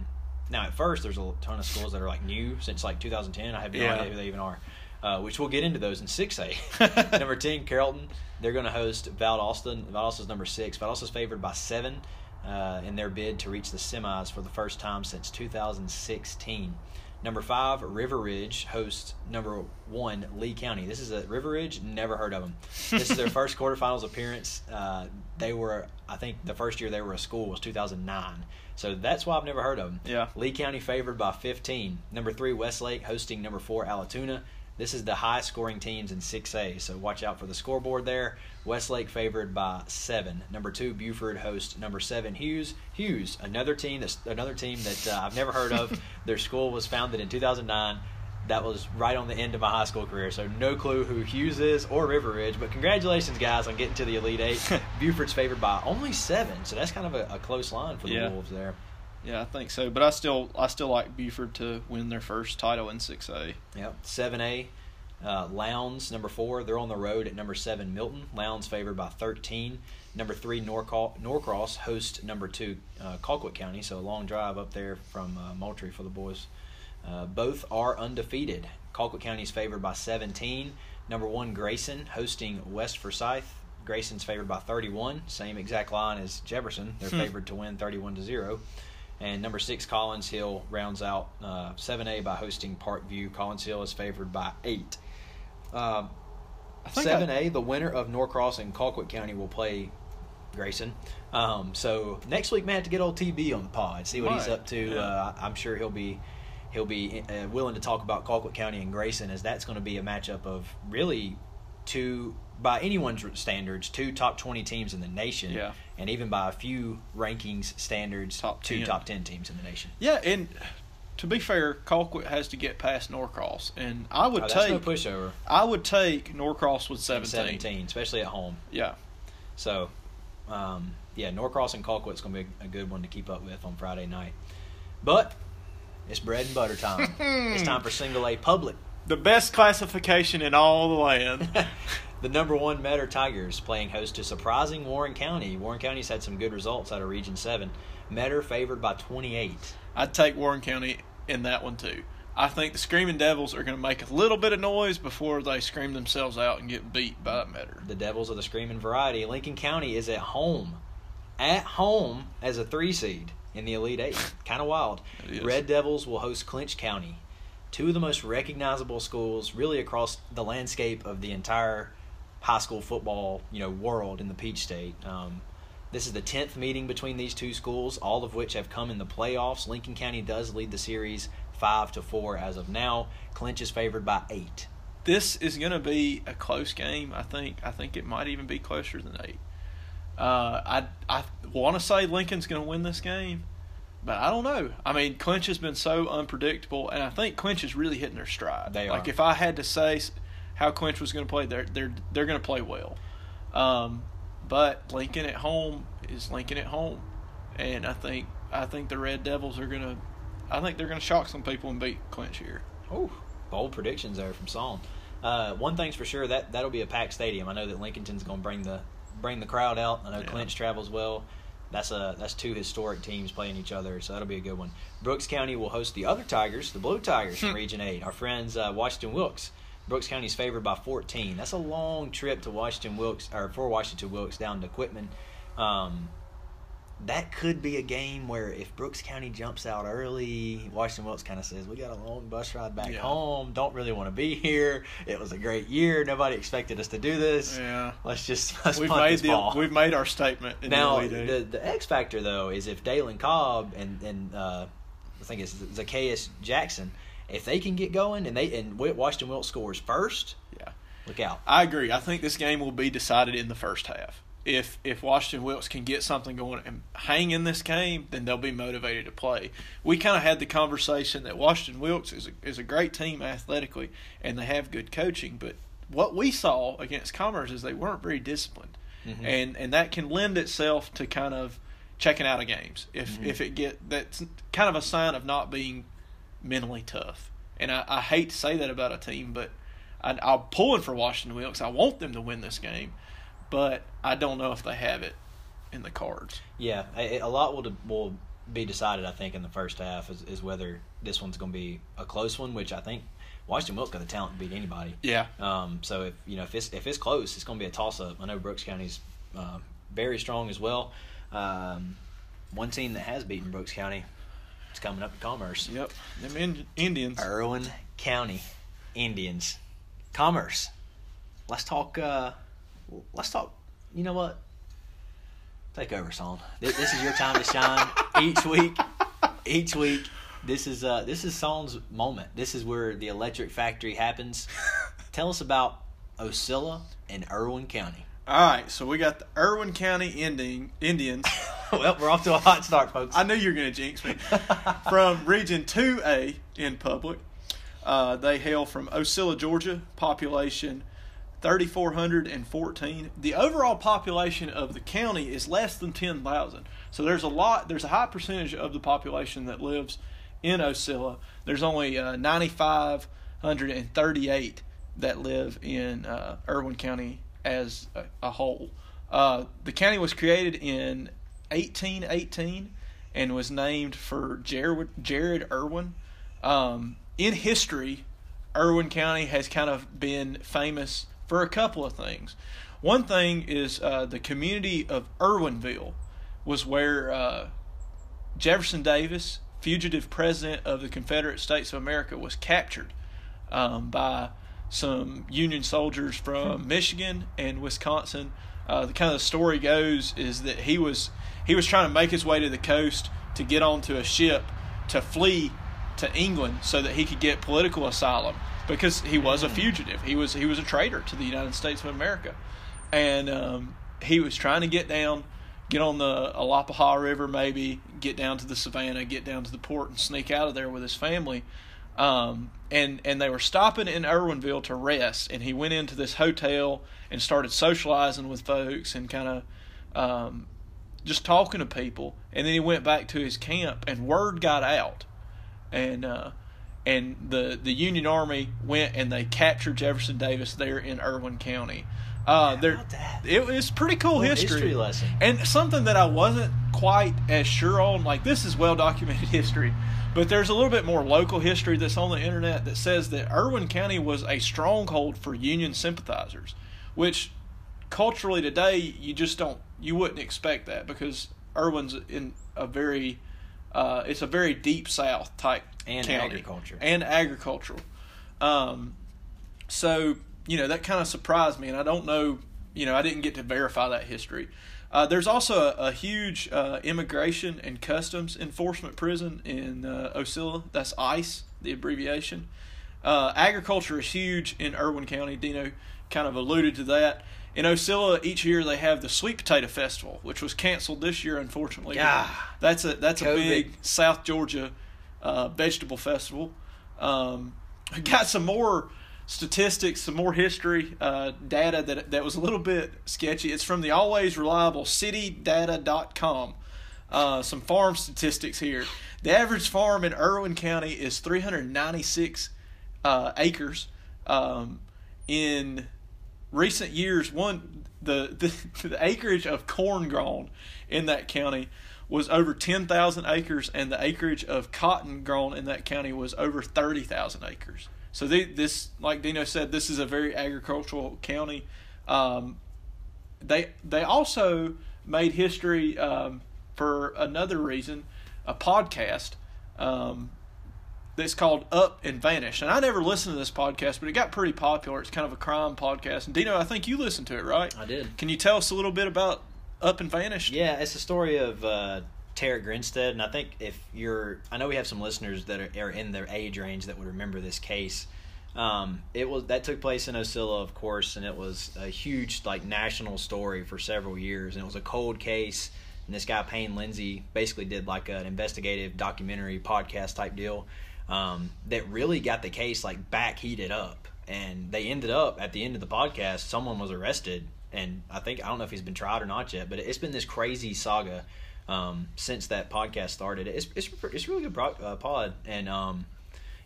at first, there's a ton of schools that are, like, new since, like, 2010. I have no idea who they even are, which we'll get into those in 6A. Number 10, Carrollton. They're going to host Valdosta. Valdosta's number 6. Valdosta's favored by 7. In their bid to reach the semis for the first time since 2016. Number 5, River Ridge hosts number 1, Lee County. This is River Ridge, never heard of them. This is their first quarterfinals appearance. They were, I think, the first year they were a school was 2009. So that's why I've never heard of them. Yeah. Lee County favored by 15. Number 3, Westlake hosting number 4, Allatoona. This is the high-scoring teams in 6A, so watch out for the scoreboard there. Westlake favored by 7. Number 2, Buford hosts number 7, Hughes. Hughes, another team that I've never heard of. Their school was founded in 2009. That was right on the end of my high school career, so no clue who Hughes is or River Ridge. But congratulations, guys, on getting to the Elite Eight. Buford's favored by only 7, so that's kind of a close line for the Wolves there. Yeah, I think so. But I still like Buford to win their first title in 6A. Yeah, 7A, Lowndes, number 4. They're on the road at number 7, Milton. Lowndes favored by 13. Number 3, Norcross hosts number 2, Colquitt County. So a long drive up there from Moultrie for the boys. Both are undefeated. Colquitt County is favored by 17. Number 1, Grayson hosting West Forsyth. Grayson's favored by 31. Same exact line as Jefferson. They're favored to win 31-0. And number 6, Collins Hill rounds out 7A by hosting Parkview. Collins Hill is favored by 8. 7A, the winner of Norcross and Colquitt County will play Grayson. So next week, man, I have to get old TB on the pod, see what he's up to. Yeah. I'm sure he'll be willing to talk about Colquitt County and Grayson, as that's going to be a matchup of really two, by anyone's standards, 2 top 20 teams in the nation, and even by a few rankings standards, two top 10 teams in the nation. Yeah, and to be fair, Colquitt has to get past Norcross, and I would take Norcross with 17, especially at home. Yeah. So, Norcross and Colquitt's going to be a good one to keep up with on Friday night. But it's bread and butter time. It's time for single A public. The best classification in all the land. The number 1 Metter Tigers playing host to surprising Warren County. Warren County's had some good results out of Region 7. Metter favored by 28. I'd take Warren County in that one too. I think the Screaming Devils are going to make a little bit of noise before they scream themselves out and get beat by Metter. The Devils are the screaming variety. Lincoln County is at home as a 3 seed in the Elite Eight. Kind of wild. Red Devils will host Clinch County. 2 of the most recognizable schools really across the landscape of the entire high school football, world in the Peach State. This is the 10th meeting between these two schools, all of which have come in the playoffs. Lincoln County does lead the series 5-4 as of now. Clinch is favored by 8. This is going to be a close game. I think it might even be closer than 8. I want to say Lincoln's going to win this game, but I don't know. I mean, Clinch has been so unpredictable, and I think Clinch is really hitting their stride. They are. Like, if I had to say how Clinch was going to play, they're going to play well. But Lincoln at home is Lincoln at home, and I think the Red Devils are going to – I think they're going to shock some people and beat Clinch here. Oh, bold predictions there from Psalm. One thing's for sure, that'll be a packed stadium. I know that Lincolnton's going to bring the crowd out. I know Clinch travels well. That's 2 historic teams playing each other, so that'll be a good one. Brooks County will host the other Tigers, the Blue Tigers from Region 8. Our friends Washington Wilkes. Brooks County's favored by 14. That's a long trip to Washington Wilkes down to Quitman. That could be a game where if Brooks County jumps out early, Washington Wilkes kind of says, we got a long bus ride back home. Don't really want to be here. It was a great year. Nobody expected us to do this. Yeah. Let's punt this ball. We've made our statement. Now, the X factor, though, is if Dalen Cobb and I think it's Zacchaeus Jackson – if they can get going and Washington Wilkes scores first, yeah, look out. I agree. I think this game will be decided in the first half. If Washington Wilkes can get something going and hang in this game, then they'll be motivated to play. We kind of had the conversation that Washington Wilkes is a great team athletically, and they have good coaching. But what we saw against Commerce is they weren't very disciplined, mm-hmm. and that can lend itself to kind of checking out of games. That's kind of a sign of not being mentally tough. And I hate to say that about a team, but I'm pulling for Washington Wilkes. I want them to win this game. But I don't know if they have it in the cards. Yeah, a lot will be decided, I think, in the first half is whether this one's going to be a close one, which I think Washington Wilkes got the talent to beat anybody. Yeah. So if it's close, it's going to be a toss up. I know Brooks County's very strong as well. One team that has beaten Brooks County is coming up to Commerce. Yep. Them Indians. Irwin County Indians. Commerce. Let's talk. Let's talk. You know what? Take over, son. This is your time to shine. Each week, this is son's moment. This is where the electric factory happens. Tell us about Ocilla and Irwin County. All right, so we got the Irwin County Indians. Well, we're off to a hot start, folks. I knew you were going to jinx me. From Region 2A in public, they hail from Ocilla, Georgia. Population 3,414. The overall population of the county is less than 10,000. So there's a high percentage of the population that lives in Ocilla. There's only 9,538 that live in Irwin County as a whole. The county was created in 1818 and was named for Jared Irwin. In history, Irwin County has kind of been famous for a couple of things. One thing is the community of Irwinville was where Jefferson Davis, fugitive president of the Confederate States of America, was captured by some Union soldiers from Michigan and Wisconsin. The kind of the story goes is that he was trying to make his way to the coast to get onto a ship to flee to England so that he could get political asylum. Because he was a fugitive, he was a traitor to the United States of America, and he was trying to get on the Alapaha River, maybe get down to the Savannah, get down to the port, and sneak out of there with his family. And they were stopping in Irwinville to rest, and he went into this hotel and started socializing with folks and kind of just talking to people. And then he went back to his camp, and word got out, And the Union Army went and they captured Jefferson Davis there in Irwin County. It was pretty cool history lesson. And something that I wasn't quite as sure on, like this is well-documented history, but there's a little bit more local history that's on the internet that says that Irwin County was a stronghold for Union sympathizers, which culturally today you wouldn't expect that because Irwin's in a very it's a very deep South type and county. Agricultural. So, that kind of surprised me, and I don't know, I didn't get to verify that history. There's also a huge immigration and customs enforcement prison in Ocilla. That's ICE, the abbreviation. Agriculture is huge in Irwin County. Dino kind of alluded to that. In Ocilla, each year they have the Sweet Potato Festival, which was canceled this year, unfortunately. Yeah, that's a big South Georgia vegetable festival. Got some more statistics, some more history data that was a little bit sketchy. It's from the always reliable citydata.com. Some farm statistics here. The average farm in Irwin County is 396 acres. In recent years, the acreage of corn grown in that county was over 10,000 acres, and the acreage of cotton grown in that county was over 30,000 acres. So this, like Dino said, this is a very agricultural county. They also made history for another reason, a podcast that's called Up and Vanish. And I never listened to this podcast, but it got pretty popular. It's kind of a crime podcast. And Dino, I think you listened to it, right? I did. Can you tell us a little bit about Up and Vanished? Yeah, it's a story of Tara Grinstead, and I think if you're, I know we have some listeners that are in their age range that would remember this case. It was, that took place in Ocilla, of course, and it was a huge like national story for several years, and it was a cold case. And this guy Payne Lindsay basically did like an investigative documentary podcast type deal that really got the case like back heated up, and they ended up at the end of the podcast, someone was arrested, and I don't know if he's been tried or not yet, but it's been this crazy saga since that podcast started. It's really good pod, and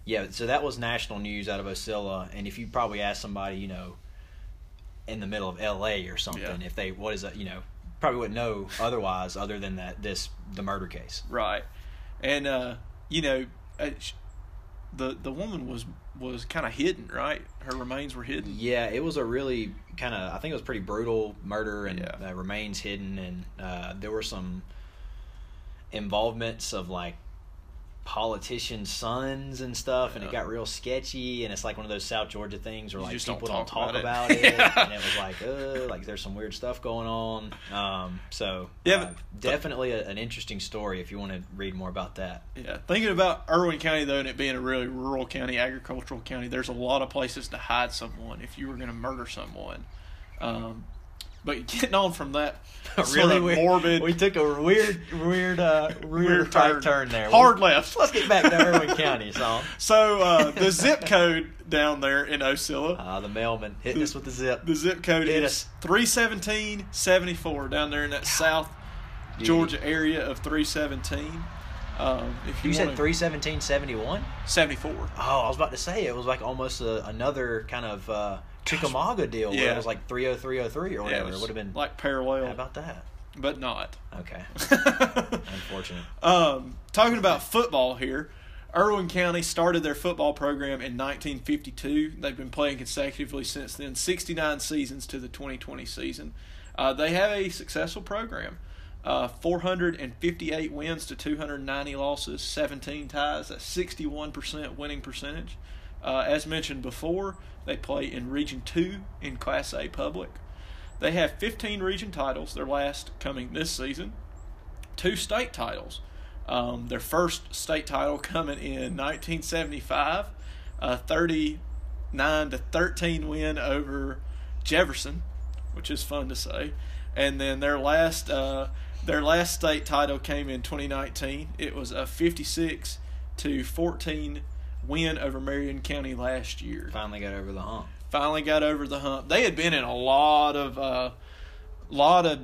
yeah, so that was national news out of Ocilla, and if you probably ask somebody, you know, in the middle of LA or something, yeah, if they, what is that, you know, probably wouldn't know otherwise other than that the murder case. Right. And you know, the woman was kind of hidden, right? Her remains were hidden. Yeah, it was a really kind of, I think it was pretty brutal murder, and yeah, remains hidden, and there were some involvements of like politicians' sons and stuff, yeah, and it got real sketchy, and it's like one of those South Georgia things where you like people don't talk about it. Yeah. And it was like, like there's some weird stuff going on. So yeah, definitely an interesting story if you want to read more about that. Yeah, thinking about Irwin County though, and it being a really rural county, agricultural county, there's a lot of places to hide someone if you were going to murder someone. But getting on from that, really weird, morbid. We took a weird type turn there. Hard left. Let's get back to Irwin County, so. So the zip code down there in Ocilla. The mailman hitting us with the zip. The zip code is 31774 down there in that South Georgia area of 317. If you said 31771? 74. Oh, I was about to say it was like almost another kind of Chickamauga deal, yeah, where it was like 30303 or whatever. Yeah, it would have been like parallel. How about that? But not. Okay. Unfortunate. Talking about football here, Irwin County started their football program in 1952. They've been playing consecutively since then, 69 seasons to the 2020 season. They have a successful program. 458 wins to 290 losses, 17 ties, a 61% winning percentage. As mentioned before, they play in Region 2 in Class A Public. They have 15 region titles, their last coming this season. 2 state titles. Their first state title coming in 1975, 39-13 win over Jefferson, which is fun to say. And then their last state title came in 2019. It was a 56-14 win over Marion County last year. Finally got over the hump. They had been in a lot of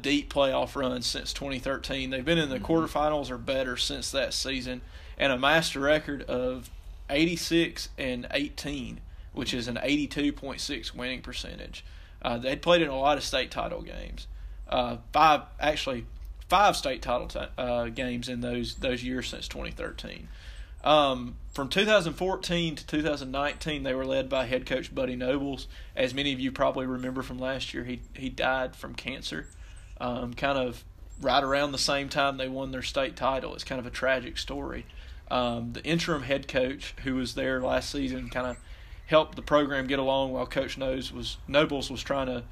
deep playoff runs since 2013. They've been in the quarterfinals or better since that season, and a master record of 86-18, which is an 82.6 winning percentage. They played in a lot of state title games. Five state title games in those years since 2013. From 2014 to 2019, they were led by head coach Buddy Nobles. As many of you probably remember from last year, he died from cancer, kind of right around the same time they won their state title. It's kind of a tragic story. The interim head coach who was there last season kind of helped the program get along while Coach Nobles was trying to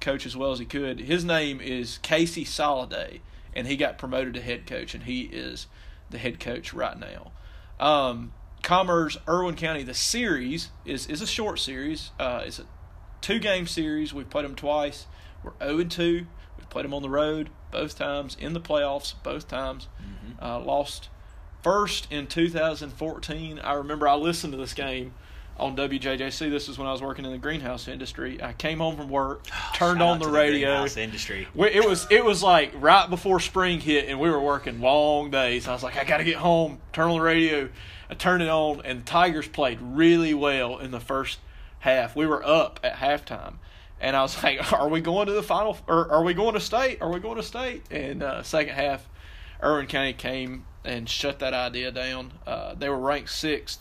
coach as well as he could. His name is Casey Soliday, and he got promoted to head coach, and he is the head coach right now. Commerce, Irwin County, the series is a short series. It's a 2-game series. We've played them twice. We're 0-2. We've played them on the road both times, in the playoffs both times. Mm-hmm. Lost first in 2014. I remember I listened to this game on WJJC. This is when I was working in the greenhouse industry. I came home from work, turned on the radio. Greenhouse industry. It was like right before spring hit, and we were working long days. I was like, I got to get home. Turn on the radio. I turned it on, and the Tigers played really well in the first half. We were up at halftime, and I was like, are we going to the final? Or are we going to state? Are we going to state? And second half, Irwin County came and shut that idea down. They were ranked 6th.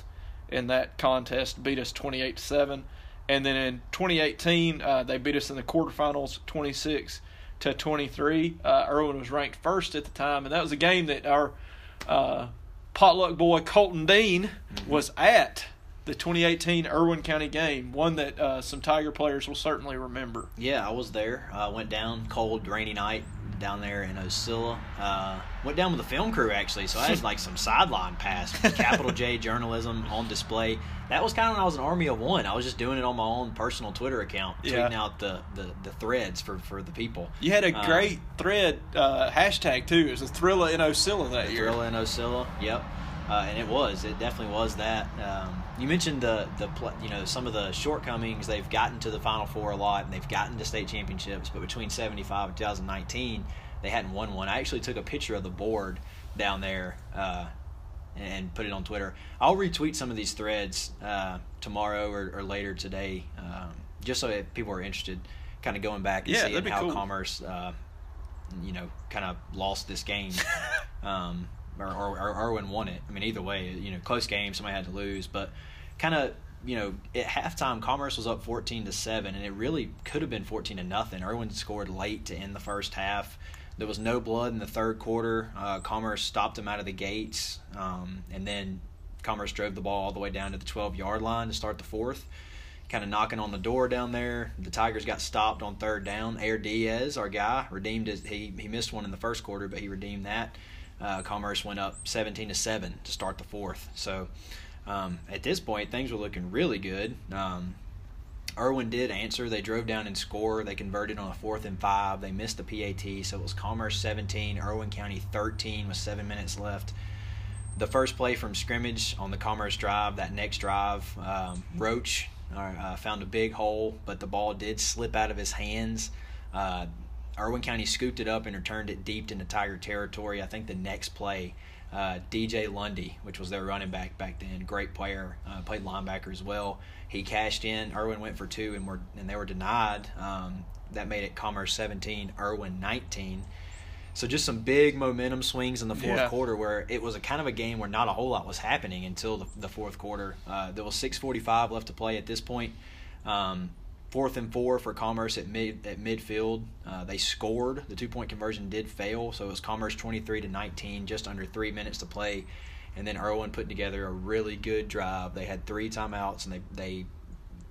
In that contest, beat us 28-7, and then in 2018 they beat us in the quarterfinals 26-23. Irwin was ranked first at the time, and that was a game that our potluck boy Colton Dean was at, the 2018 Irwin County game, one that some Tiger players will certainly remember. Yeah, I was there. I went down, cold, rainy night. down there in Ocilla. Went down with a film crew, actually, so I had like some sideline pass, capital J journalism on display. That was kind of when I was an Army of One. I was just doing it on my own personal Twitter account, tweeting out the threads for the people. You had a great thread hashtag, too. It was a Thrilla in Ocilla that year. Thrilla in Ocilla, yep. And it was. It definitely was that. You mentioned the some of the shortcomings. They've gotten to the Final Four a lot, and they've gotten to state championships. But between 1975 and 2019, they hadn't won one. I actually took a picture of the board down there and put it on Twitter. I'll retweet some of these threads tomorrow or later today, just so that people are interested. Kind of going back and seeing how cool. Commerce, kind of lost this game. Or Irwin won it. I mean, either way, close game, somebody had to lose. But kind of, at halftime, Commerce was up 14-7, and it really could have been 14-0. Irwin scored late to end the first half. There was no blood in the third quarter. Commerce stopped him out of the gates, and then Commerce drove the ball all the way down to the 12-yard line to start the fourth. Kind of knocking on the door down there. The Tigers got stopped on third down. Air Diaz, our guy, redeemed his. He missed one in the first quarter, but he redeemed that. Commerce went up 17-7 to start the fourth. So at this point, things were looking really good. Irwin did answer. They drove down and scored. They converted on a 4th and 5. They missed the PAT, so it was Commerce 17, Irwin County 13 with 7 minutes left. The first play from scrimmage on the Commerce drive, that next drive, Roach found a big hole, but the ball did slip out of his hands. Irwin County scooped it up and returned it deep into Tiger territory. I think the next play, DJ Lundy, which was their running back then, great player, played linebacker as well. He cashed in. Irwin went for two, and they were denied. That made it Commerce 17, Irwin 19. So just some big momentum swings in the fourth quarter, where it was a kind of a game where not a whole lot was happening until the fourth quarter. There was 6:45 left to play at this point. 4th and 4 for Commerce at midfield. They scored. The two-point conversion did fail, so it was Commerce 23-19, just under 3 minutes to play. And then Irwin put together a really good drive. They had three timeouts, and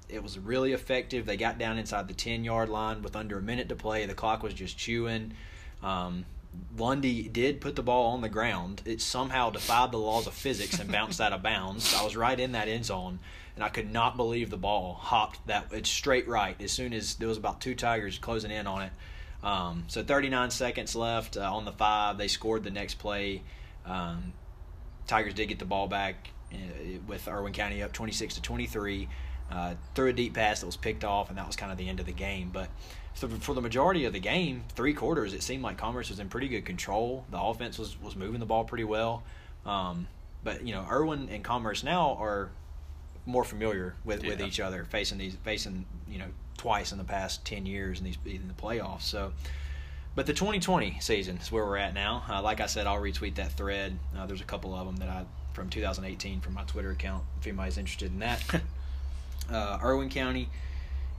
it was really effective. They got down inside the 10-yard line with under a minute to play. The clock was just chewing. Lundy did put the ball on the ground. It somehow defied the laws of physics and bounced out of bounds. I was right in that end zone. And I could not believe the ball hopped it's straight right. As soon as there was about two Tigers closing in on it. So 39 seconds left on the 5. They scored the next play. Tigers did get the ball back with Irwin County up 26-23. Threw a deep pass that was picked off, and that was kind of the end of the game. But for the majority of the game, three quarters, it seemed like Commerce was in pretty good control. The offense was moving the ball pretty well. But, Irwin and Commerce now are – more familiar with each other, facing twice in the past 10 years in the playoffs. So, but the 2020 season is where we're at now. Like I said, I'll retweet that thread. There's a couple of them that from 2018 from my Twitter account. If anybody's interested in that, Irwin County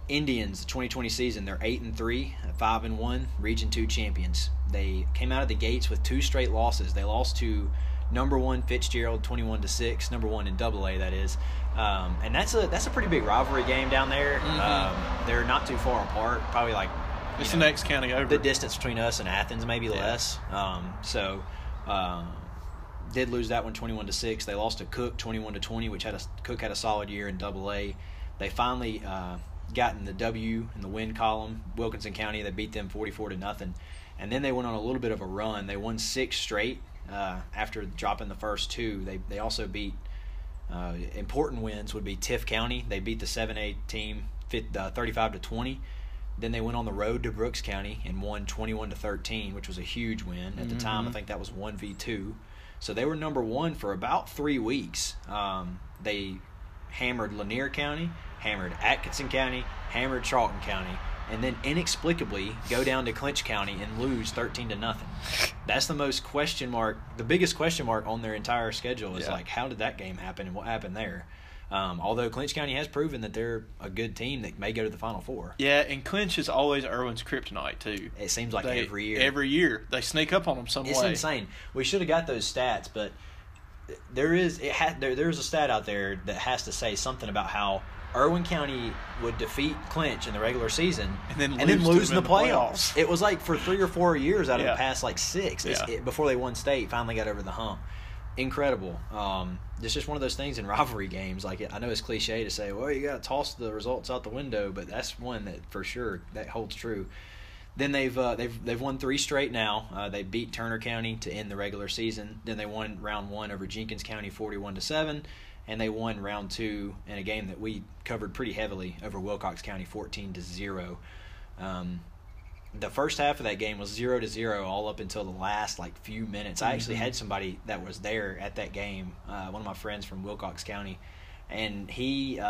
Indians, the 2020 season, they're 8-3, 5-1, Region 2 champions. They came out of the gates with two straight losses. They lost to No. 1 Fitzgerald 21-6, No. 1 in AA, that is. And that's a pretty big rivalry game down there. Mm-hmm. They're not too far apart, probably like it's the next county over. The distance between us and Athens, maybe less. Did lose that one 21-6. They lost to Cook 21-20, which Cook had a solid year in AA. They finally gotten the W in the win column. Wilkinson County, they beat them 44-0, and then they went on a little bit of a run. They won 6 straight. After dropping the first two, they also beat important wins would be Tiff County. They beat the 7A team 35-20. Then they went on the road to Brooks County and won 21-13, which was a huge win. At the time, I think that was 1v2. So they were No. 1 for about 3 weeks. They hammered Lanier County, hammered Atkinson County, hammered Charlton County, and then inexplicably go down to Clinch County and lose 13-0. That's the biggest question mark on their entire schedule is how did that game happen and what happened there? Although Clinch County has proven that they're a good team that may go to the Final Four. Yeah, and Clinch is always Irwin's kryptonite too. It seems like every year. Every year they sneak up on them some way. It's insane. We should have got those stats, but there's a stat out there that has to say something about how Irwin County would defeat Clinch in the regular season and then lose in the playoffs. It was like for 3 or 4 years out of the past like six before they won state, finally got over the hump. Incredible. It's just one of those things in rivalry games. Like, I know it's cliche to say, well, you got to toss the results out the window, but that's one that for sure that holds true. Then they've won 3 straight now. They beat Turner County to end the regular season. Then they won round 1 over Jenkins County 41-7, and they won round 2 in a game that we covered pretty heavily over Wilcox County 14-0. The first half of that game was 0-0 all up until the last like few minutes. I actually had somebody that was there at that game, one of my friends from Wilcox County, and he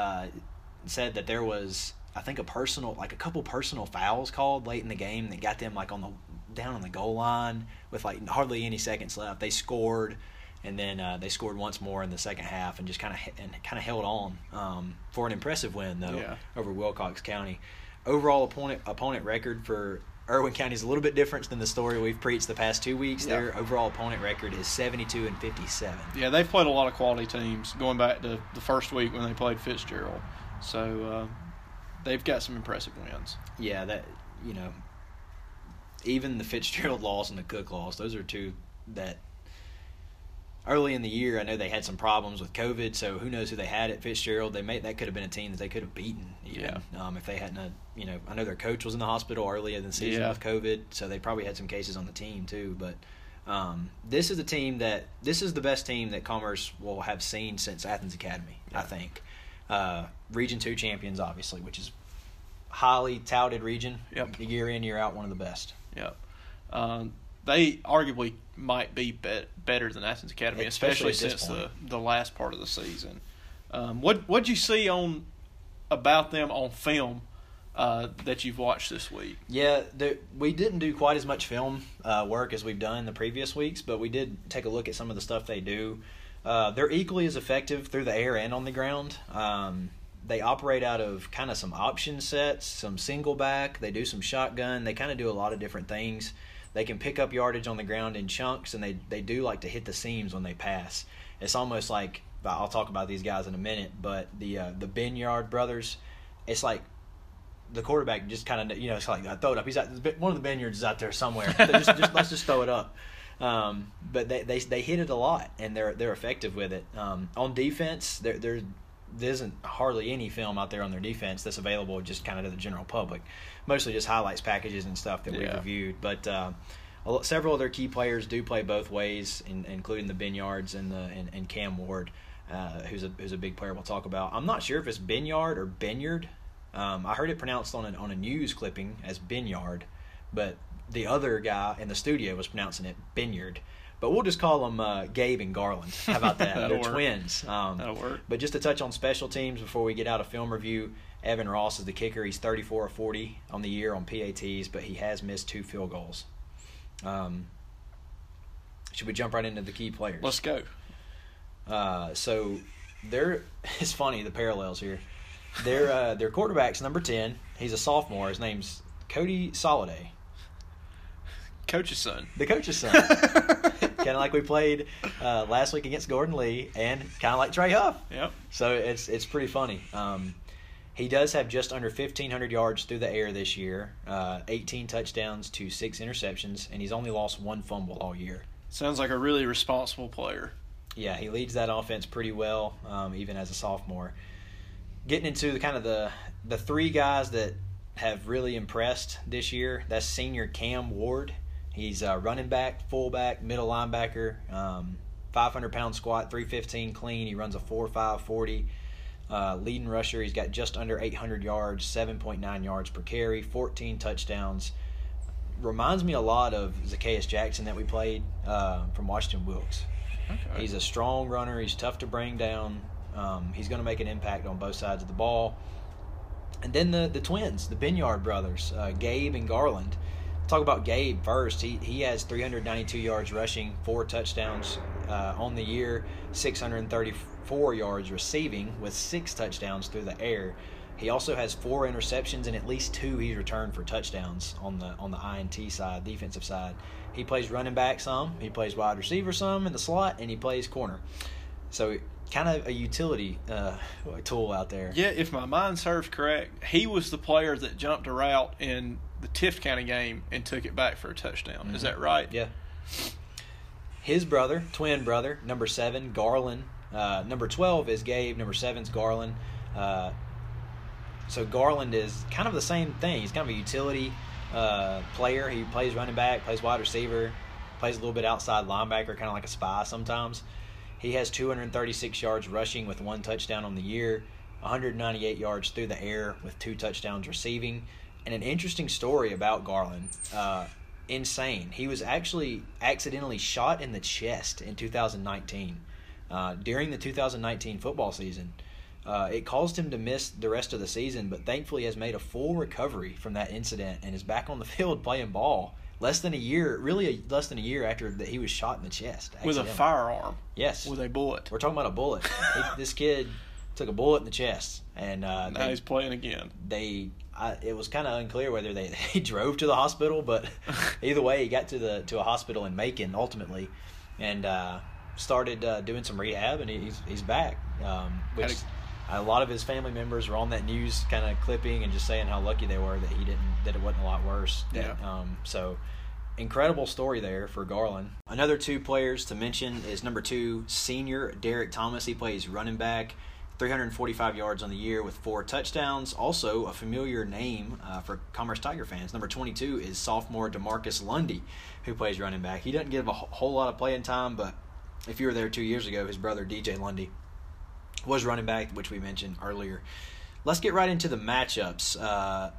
said that there was, I think, a couple personal fouls called late in the game that got them like down on the goal line with like hardly any seconds left. They scored, and then they scored once more in the second half and just kind of held on for an impressive win though over Wilcox County. Overall opponent record for Irwin County is a little bit different than the story we've preached the past 2 weeks. Yeah. Their overall opponent record is 72-57. Yeah, they've played a lot of quality teams going back to the first week when they played Fitzgerald. So they've got some impressive wins. Yeah, that, you know, even the Fitzgerald loss and the Cook loss, those are two that early in the year, I know they had some problems with COVID, so who knows who they had at Fitzgerald. That could have been a team that they could have beaten even, if they hadn't, I know their coach was in the hospital earlier in the season with COVID, so they probably had some cases on the team too. But this is the best team that Commerce will have seen since Athens Academy, I think. Region 2 champions, obviously, which is highly touted region. Yep. Year in, year out, one of the best. Yep. They arguably might be better than Athens Academy, especially since the last part of the season. What'd you see about them on film that you've watched this week? Yeah, we didn't do quite as much film work as we've done the previous weeks, but we did take a look at some of the stuff they do. They're equally as effective through the air and on the ground. They operate out of kind of some option sets, some single back. They do some shotgun. They kind of do a lot of different things. They can pick up yardage on the ground in chunks, and they do like to hit the seams when they pass. It's almost like, I'll talk about these guys in a minute, but the Benyard brothers, it's like the quarterback just kind of, it's like, I throw it up. One of the Benyards is out there somewhere. Let's just throw it up. But they hit it a lot, and they're effective with it. On defense, there isn't hardly any film out there on their defense that's available just kind of to the general public. Mostly just highlights packages and stuff that we've reviewed. But several of their key players do play both ways, including the Benyards and Cam Ward, who's a big player we'll talk about. I'm not sure if it's Benyard or Benyard. I heard it pronounced on a news clipping as Benyard, but the other guy in the studio was pronouncing it Benyard. But we'll just call them Gabe and Garland. How about that? They're twins. That'll work. But just to touch on special teams before we get out of film review, Evan Ross is the kicker. He's 34 of 40 on the year on PATs, but he has missed 2 field goals. Should we jump right into the key players? Let's go. So it's funny, the parallels here. Their quarterback's number 10. He's a sophomore. His name's Cody Soliday. Coach's son. The coach's son. Kind of like we played last week against Gordon Lee, and kind of like Trey Huff. Yep. So it's pretty funny. He does have just under 1,500 yards through the air this year, 18 touchdowns to 6 interceptions, and he's only lost 1 fumble all year. Sounds like a really responsible player. Yeah, he leads that offense pretty well, even as a sophomore. Getting into the 3 guys that have really impressed this year, that's senior Cam Ward. He's a running back, fullback, middle linebacker, 500-pound squat, 315 clean. He runs a 4.5 40. Leading rusher, he's got just under 800 yards, 7.9 yards per carry, 14 touchdowns. Reminds me a lot of Zacchaeus Jackson that we played from Washington Wilkes. Okay. He's a strong runner. He's tough to bring down. He's going to make an impact on both sides of the ball. And then the twins, the Benyard brothers, Gabe and Garland. Talk about Gabe first. He has 392 yards rushing, 4 touchdowns on the year, 634 yards receiving with 6 touchdowns through the air. He also has 4 interceptions and at least 2 he's returned for touchdowns on the INT side, defensive side. He plays running back some, he plays wide receiver some in the slot, and he plays corner. So kind of a utility tool out there. Yeah, if my mind serves correct, he was the player that jumped a route in the Tift County game and took it back for a touchdown. Mm-hmm. Is that right? Yeah. His brother, twin brother, number 7, Garland. Number 12 is Gabe. Number 7's Garland. So Garland is kind of the same thing. He's kind of a utility player. He plays running back, plays wide receiver, plays a little bit outside linebacker, kind of like a spy sometimes. He has 236 yards rushing with 1 touchdown on the year, 198 yards through the air with 2 touchdowns receiving. And an interesting story about Garland, insane. He was actually accidentally shot in the chest in 2019. During the 2019 football season. It caused him to miss the rest of the season, but thankfully has made a full recovery from that incident and is back on the field playing ball less than a year after that he was shot in the chest. With a firearm. Yes. With a bullet. We're talking about a bullet. This kid took a bullet in the chest. And now he's playing again. It was kind of unclear whether they drove to the hospital, but either way, he got to a hospital in Macon ultimately and started doing some rehab, and he's back. Which a lot of his family members were on that news kind of clipping and just saying how lucky they were that that it wasn't a lot worse. That, yeah. So incredible story there for Garland. Another 2 players to mention is number 2 senior Derek Thomas. He plays running back, 345 yards on the year with 4 touchdowns. Also a familiar name for Commerce Tiger fans. Number 22 is sophomore DeMarcus Lundy, who plays running back. He doesn't give a whole lot of playing time, but if you were there 2 years ago, his brother DJ Lundy was running back, which we mentioned earlier. Let's get right into the matchups.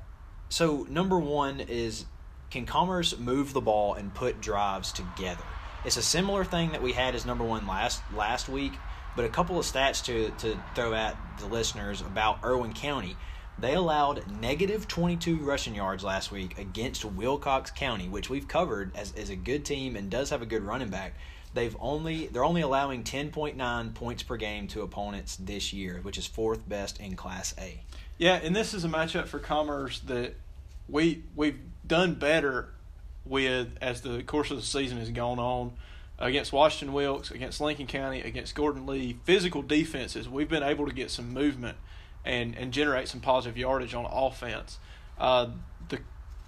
So number 1 is, can Commerce move the ball and put drives together? It's a similar thing that we had as number 1 last week, but a couple of stats to throw at the listeners about Irwin County. They allowed negative 22 rushing yards last week against Wilcox County, which we've covered as a good team and does have a good running back. They're only allowing 10.9 points per game to opponents this year, which is 4th best in Class A. Yeah, and this is a matchup for Commerce that we've done better with as the course of the season has gone on. Against Washington Wilkes, against Lincoln County, against Gordon Lee, physical defenses, we've been able to get some movement and generate some positive yardage on offense. The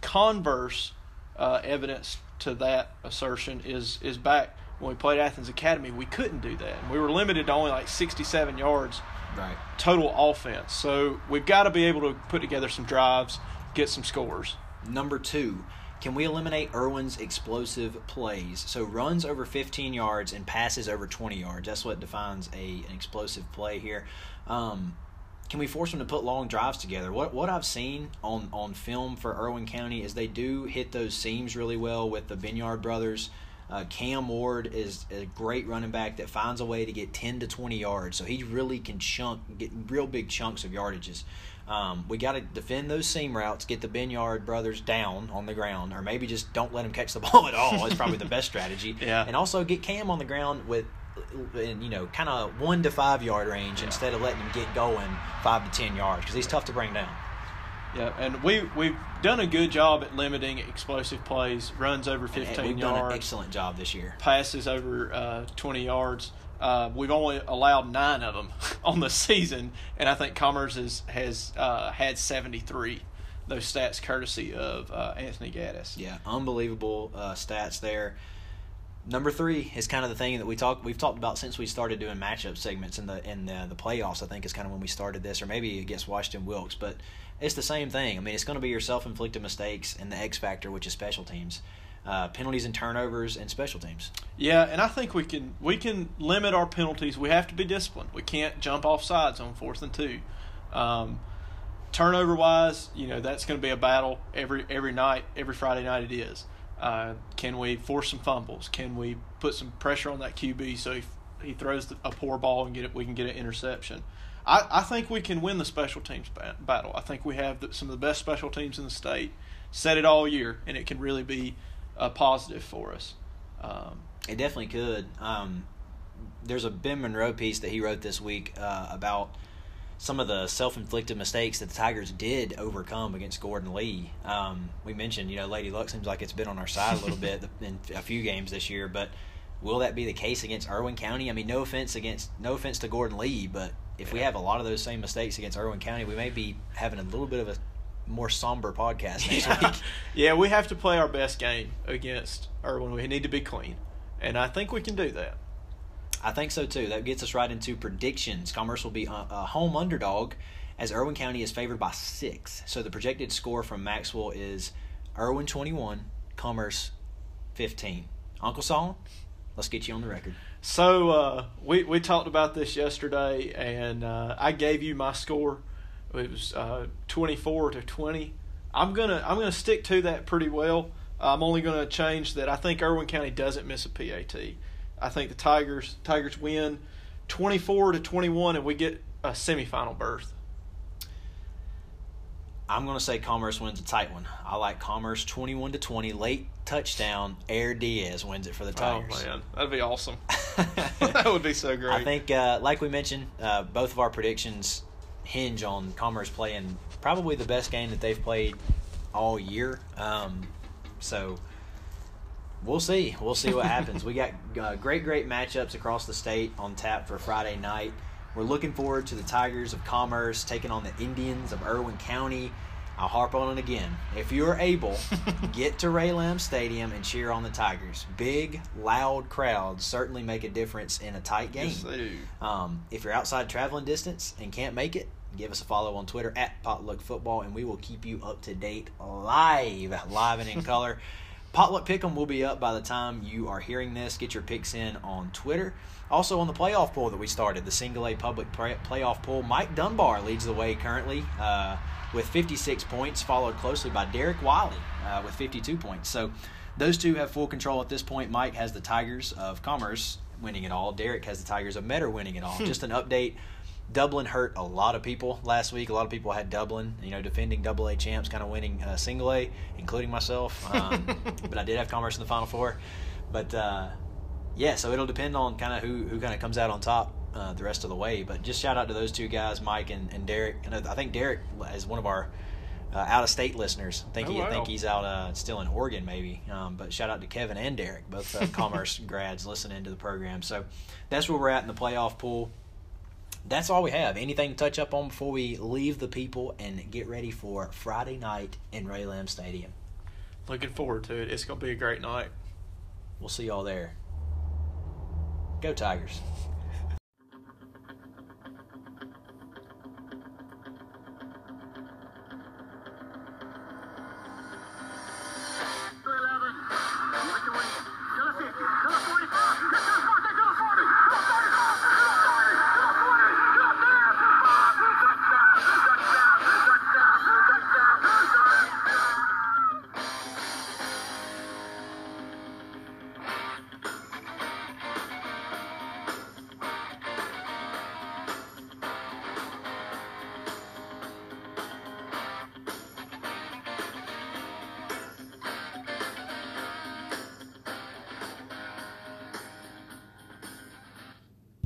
converse evidence to that assertion is back. When we played Athens Academy, we couldn't do that. And we were limited to only like 67 yards total offense. So we've got to be able to put together some drives, get some scores. Number 2, can we eliminate Irwin's explosive plays? So runs over 15 yards and passes over 20 yards. That's what defines an explosive play here. Can we force them to put long drives together? What I've seen on film for Irwin County is they do hit those seams really well with the Benyard brothers. Cam Ward is a great running back that finds a way to get 10 to 20 yards, so he really can get real big chunks of yardages. We got to defend those seam routes, get the Benyard brothers down on the ground, or maybe just don't let them catch the ball at all. It's probably the best strategy. Yeah. And also get Cam on the ground in kind of 1 to 5 yard range instead of letting him get going 5 to 10 yards because he's tough to bring down. Yeah, and we've done a good job at limiting explosive plays, runs over 15 yards. We've done an excellent job this year. Passes over 20 yards. We've only allowed 9 of them on the season, and I think Commerce has had 73. Those stats courtesy of Anthony Gaddis. Yeah, unbelievable stats there. Number 3 is kind of the thing that we've talked about since we started doing matchup segments in the playoffs. I think is kind of when we started this, or maybe against Washington Wilkes, but it's the same thing. I mean, it's going to be your self-inflicted mistakes and the X factor, which is special teams, penalties and turnovers, and special teams. Yeah, and I think we can limit our penalties. We have to be disciplined. We can't jump off sides on 4th and 2. Turnover wise, that's going to be a battle every night, every Friday night it is. Can we force some fumbles? Can we put some pressure on that QB so he throws a poor ball and we can get an interception? I think we can win the special teams battle. I think we have some of the best special teams in the state. Said it all year, and it can really be a positive for us. It definitely could. There's a Ben Monroe piece that he wrote this week about some of the self-inflicted mistakes that the Tigers did overcome against Gordon Lee. We mentioned, Lady Luck seems like it's been on our side a little bit in a few games this year, but will that be the case against Irwin County? I mean, no offense to Gordon Lee, but if we have a lot of those same mistakes against Irwin County, we may be having a little bit of a more somber podcast next week. Yeah, we have to play our best game against Irwin. We need to be clean, and I think we can do that. I think so, too. That gets us right into predictions. Commerce will be a home underdog as Irwin County is favored by 6. So the projected score from Maxwell is Irwin 21, Commerce 15. Uncle Saul, let's get you on the record. So we talked about this yesterday, and I gave you my score. It was 24-20. I'm gonna stick to that pretty well. I'm only gonna change that. I think Irwin County doesn't miss a PAT. I think the Tigers win 24-21, and we get a semifinal berth. I'm going to say Commerce wins a tight one. I like Commerce 21-20, late touchdown. Air Diaz wins it for the Tigers. Oh, man. That'd be awesome. That would be so great. I think, like we mentioned, both of our predictions hinge on Commerce playing probably the best game that they've played all year. We'll see. We'll see what happens. We got great matchups across the state on tap for Friday night. We're looking forward to the Tigers of Commerce taking on the Indians of Irwin County. I'll harp on it again. If you're able, get to Ray Lamb Stadium and cheer on the Tigers. Big, loud crowds certainly make a difference in a tight game. Yes, they do. If you're outside traveling distance and can't make it, give us a follow on Twitter at Potluck Football, and we will keep you up to date live and in color. Potluck Pick'em will be up by the time you are hearing this. Get your picks in on Twitter. Also on the playoff poll that we started, the Single A Public Playoff Poll, Mike Dunbar leads the way currently with 56 points, followed closely by Derek Wiley with 52 points. So those two have full control at this point. Mike has the Tigers of Commerce winning it all. Derek has the Tigers of Metter winning it all. Just an update. Dublin hurt a lot of people last week. A lot of people had Dublin, defending AA champs, kind of winning Single A, including myself. But I did have Commerce in the Final Four. But, so it'll depend on kind of who kind of comes out on top the rest of the way. But just shout out to those two guys, Mike and Derek. And I think Derek is one of our out-of-state listeners. I think he's out still in Oregon maybe. But shout out to Kevin and Derek, both Commerce grads listening to the program. So that's where we're at in the playoff pool. That's all we have. Anything to touch up on before we leave the people and get ready for Friday night in Ray Lamb Stadium? Looking forward to it. It's going to be a great night. We'll see y'all there. Go Tigers.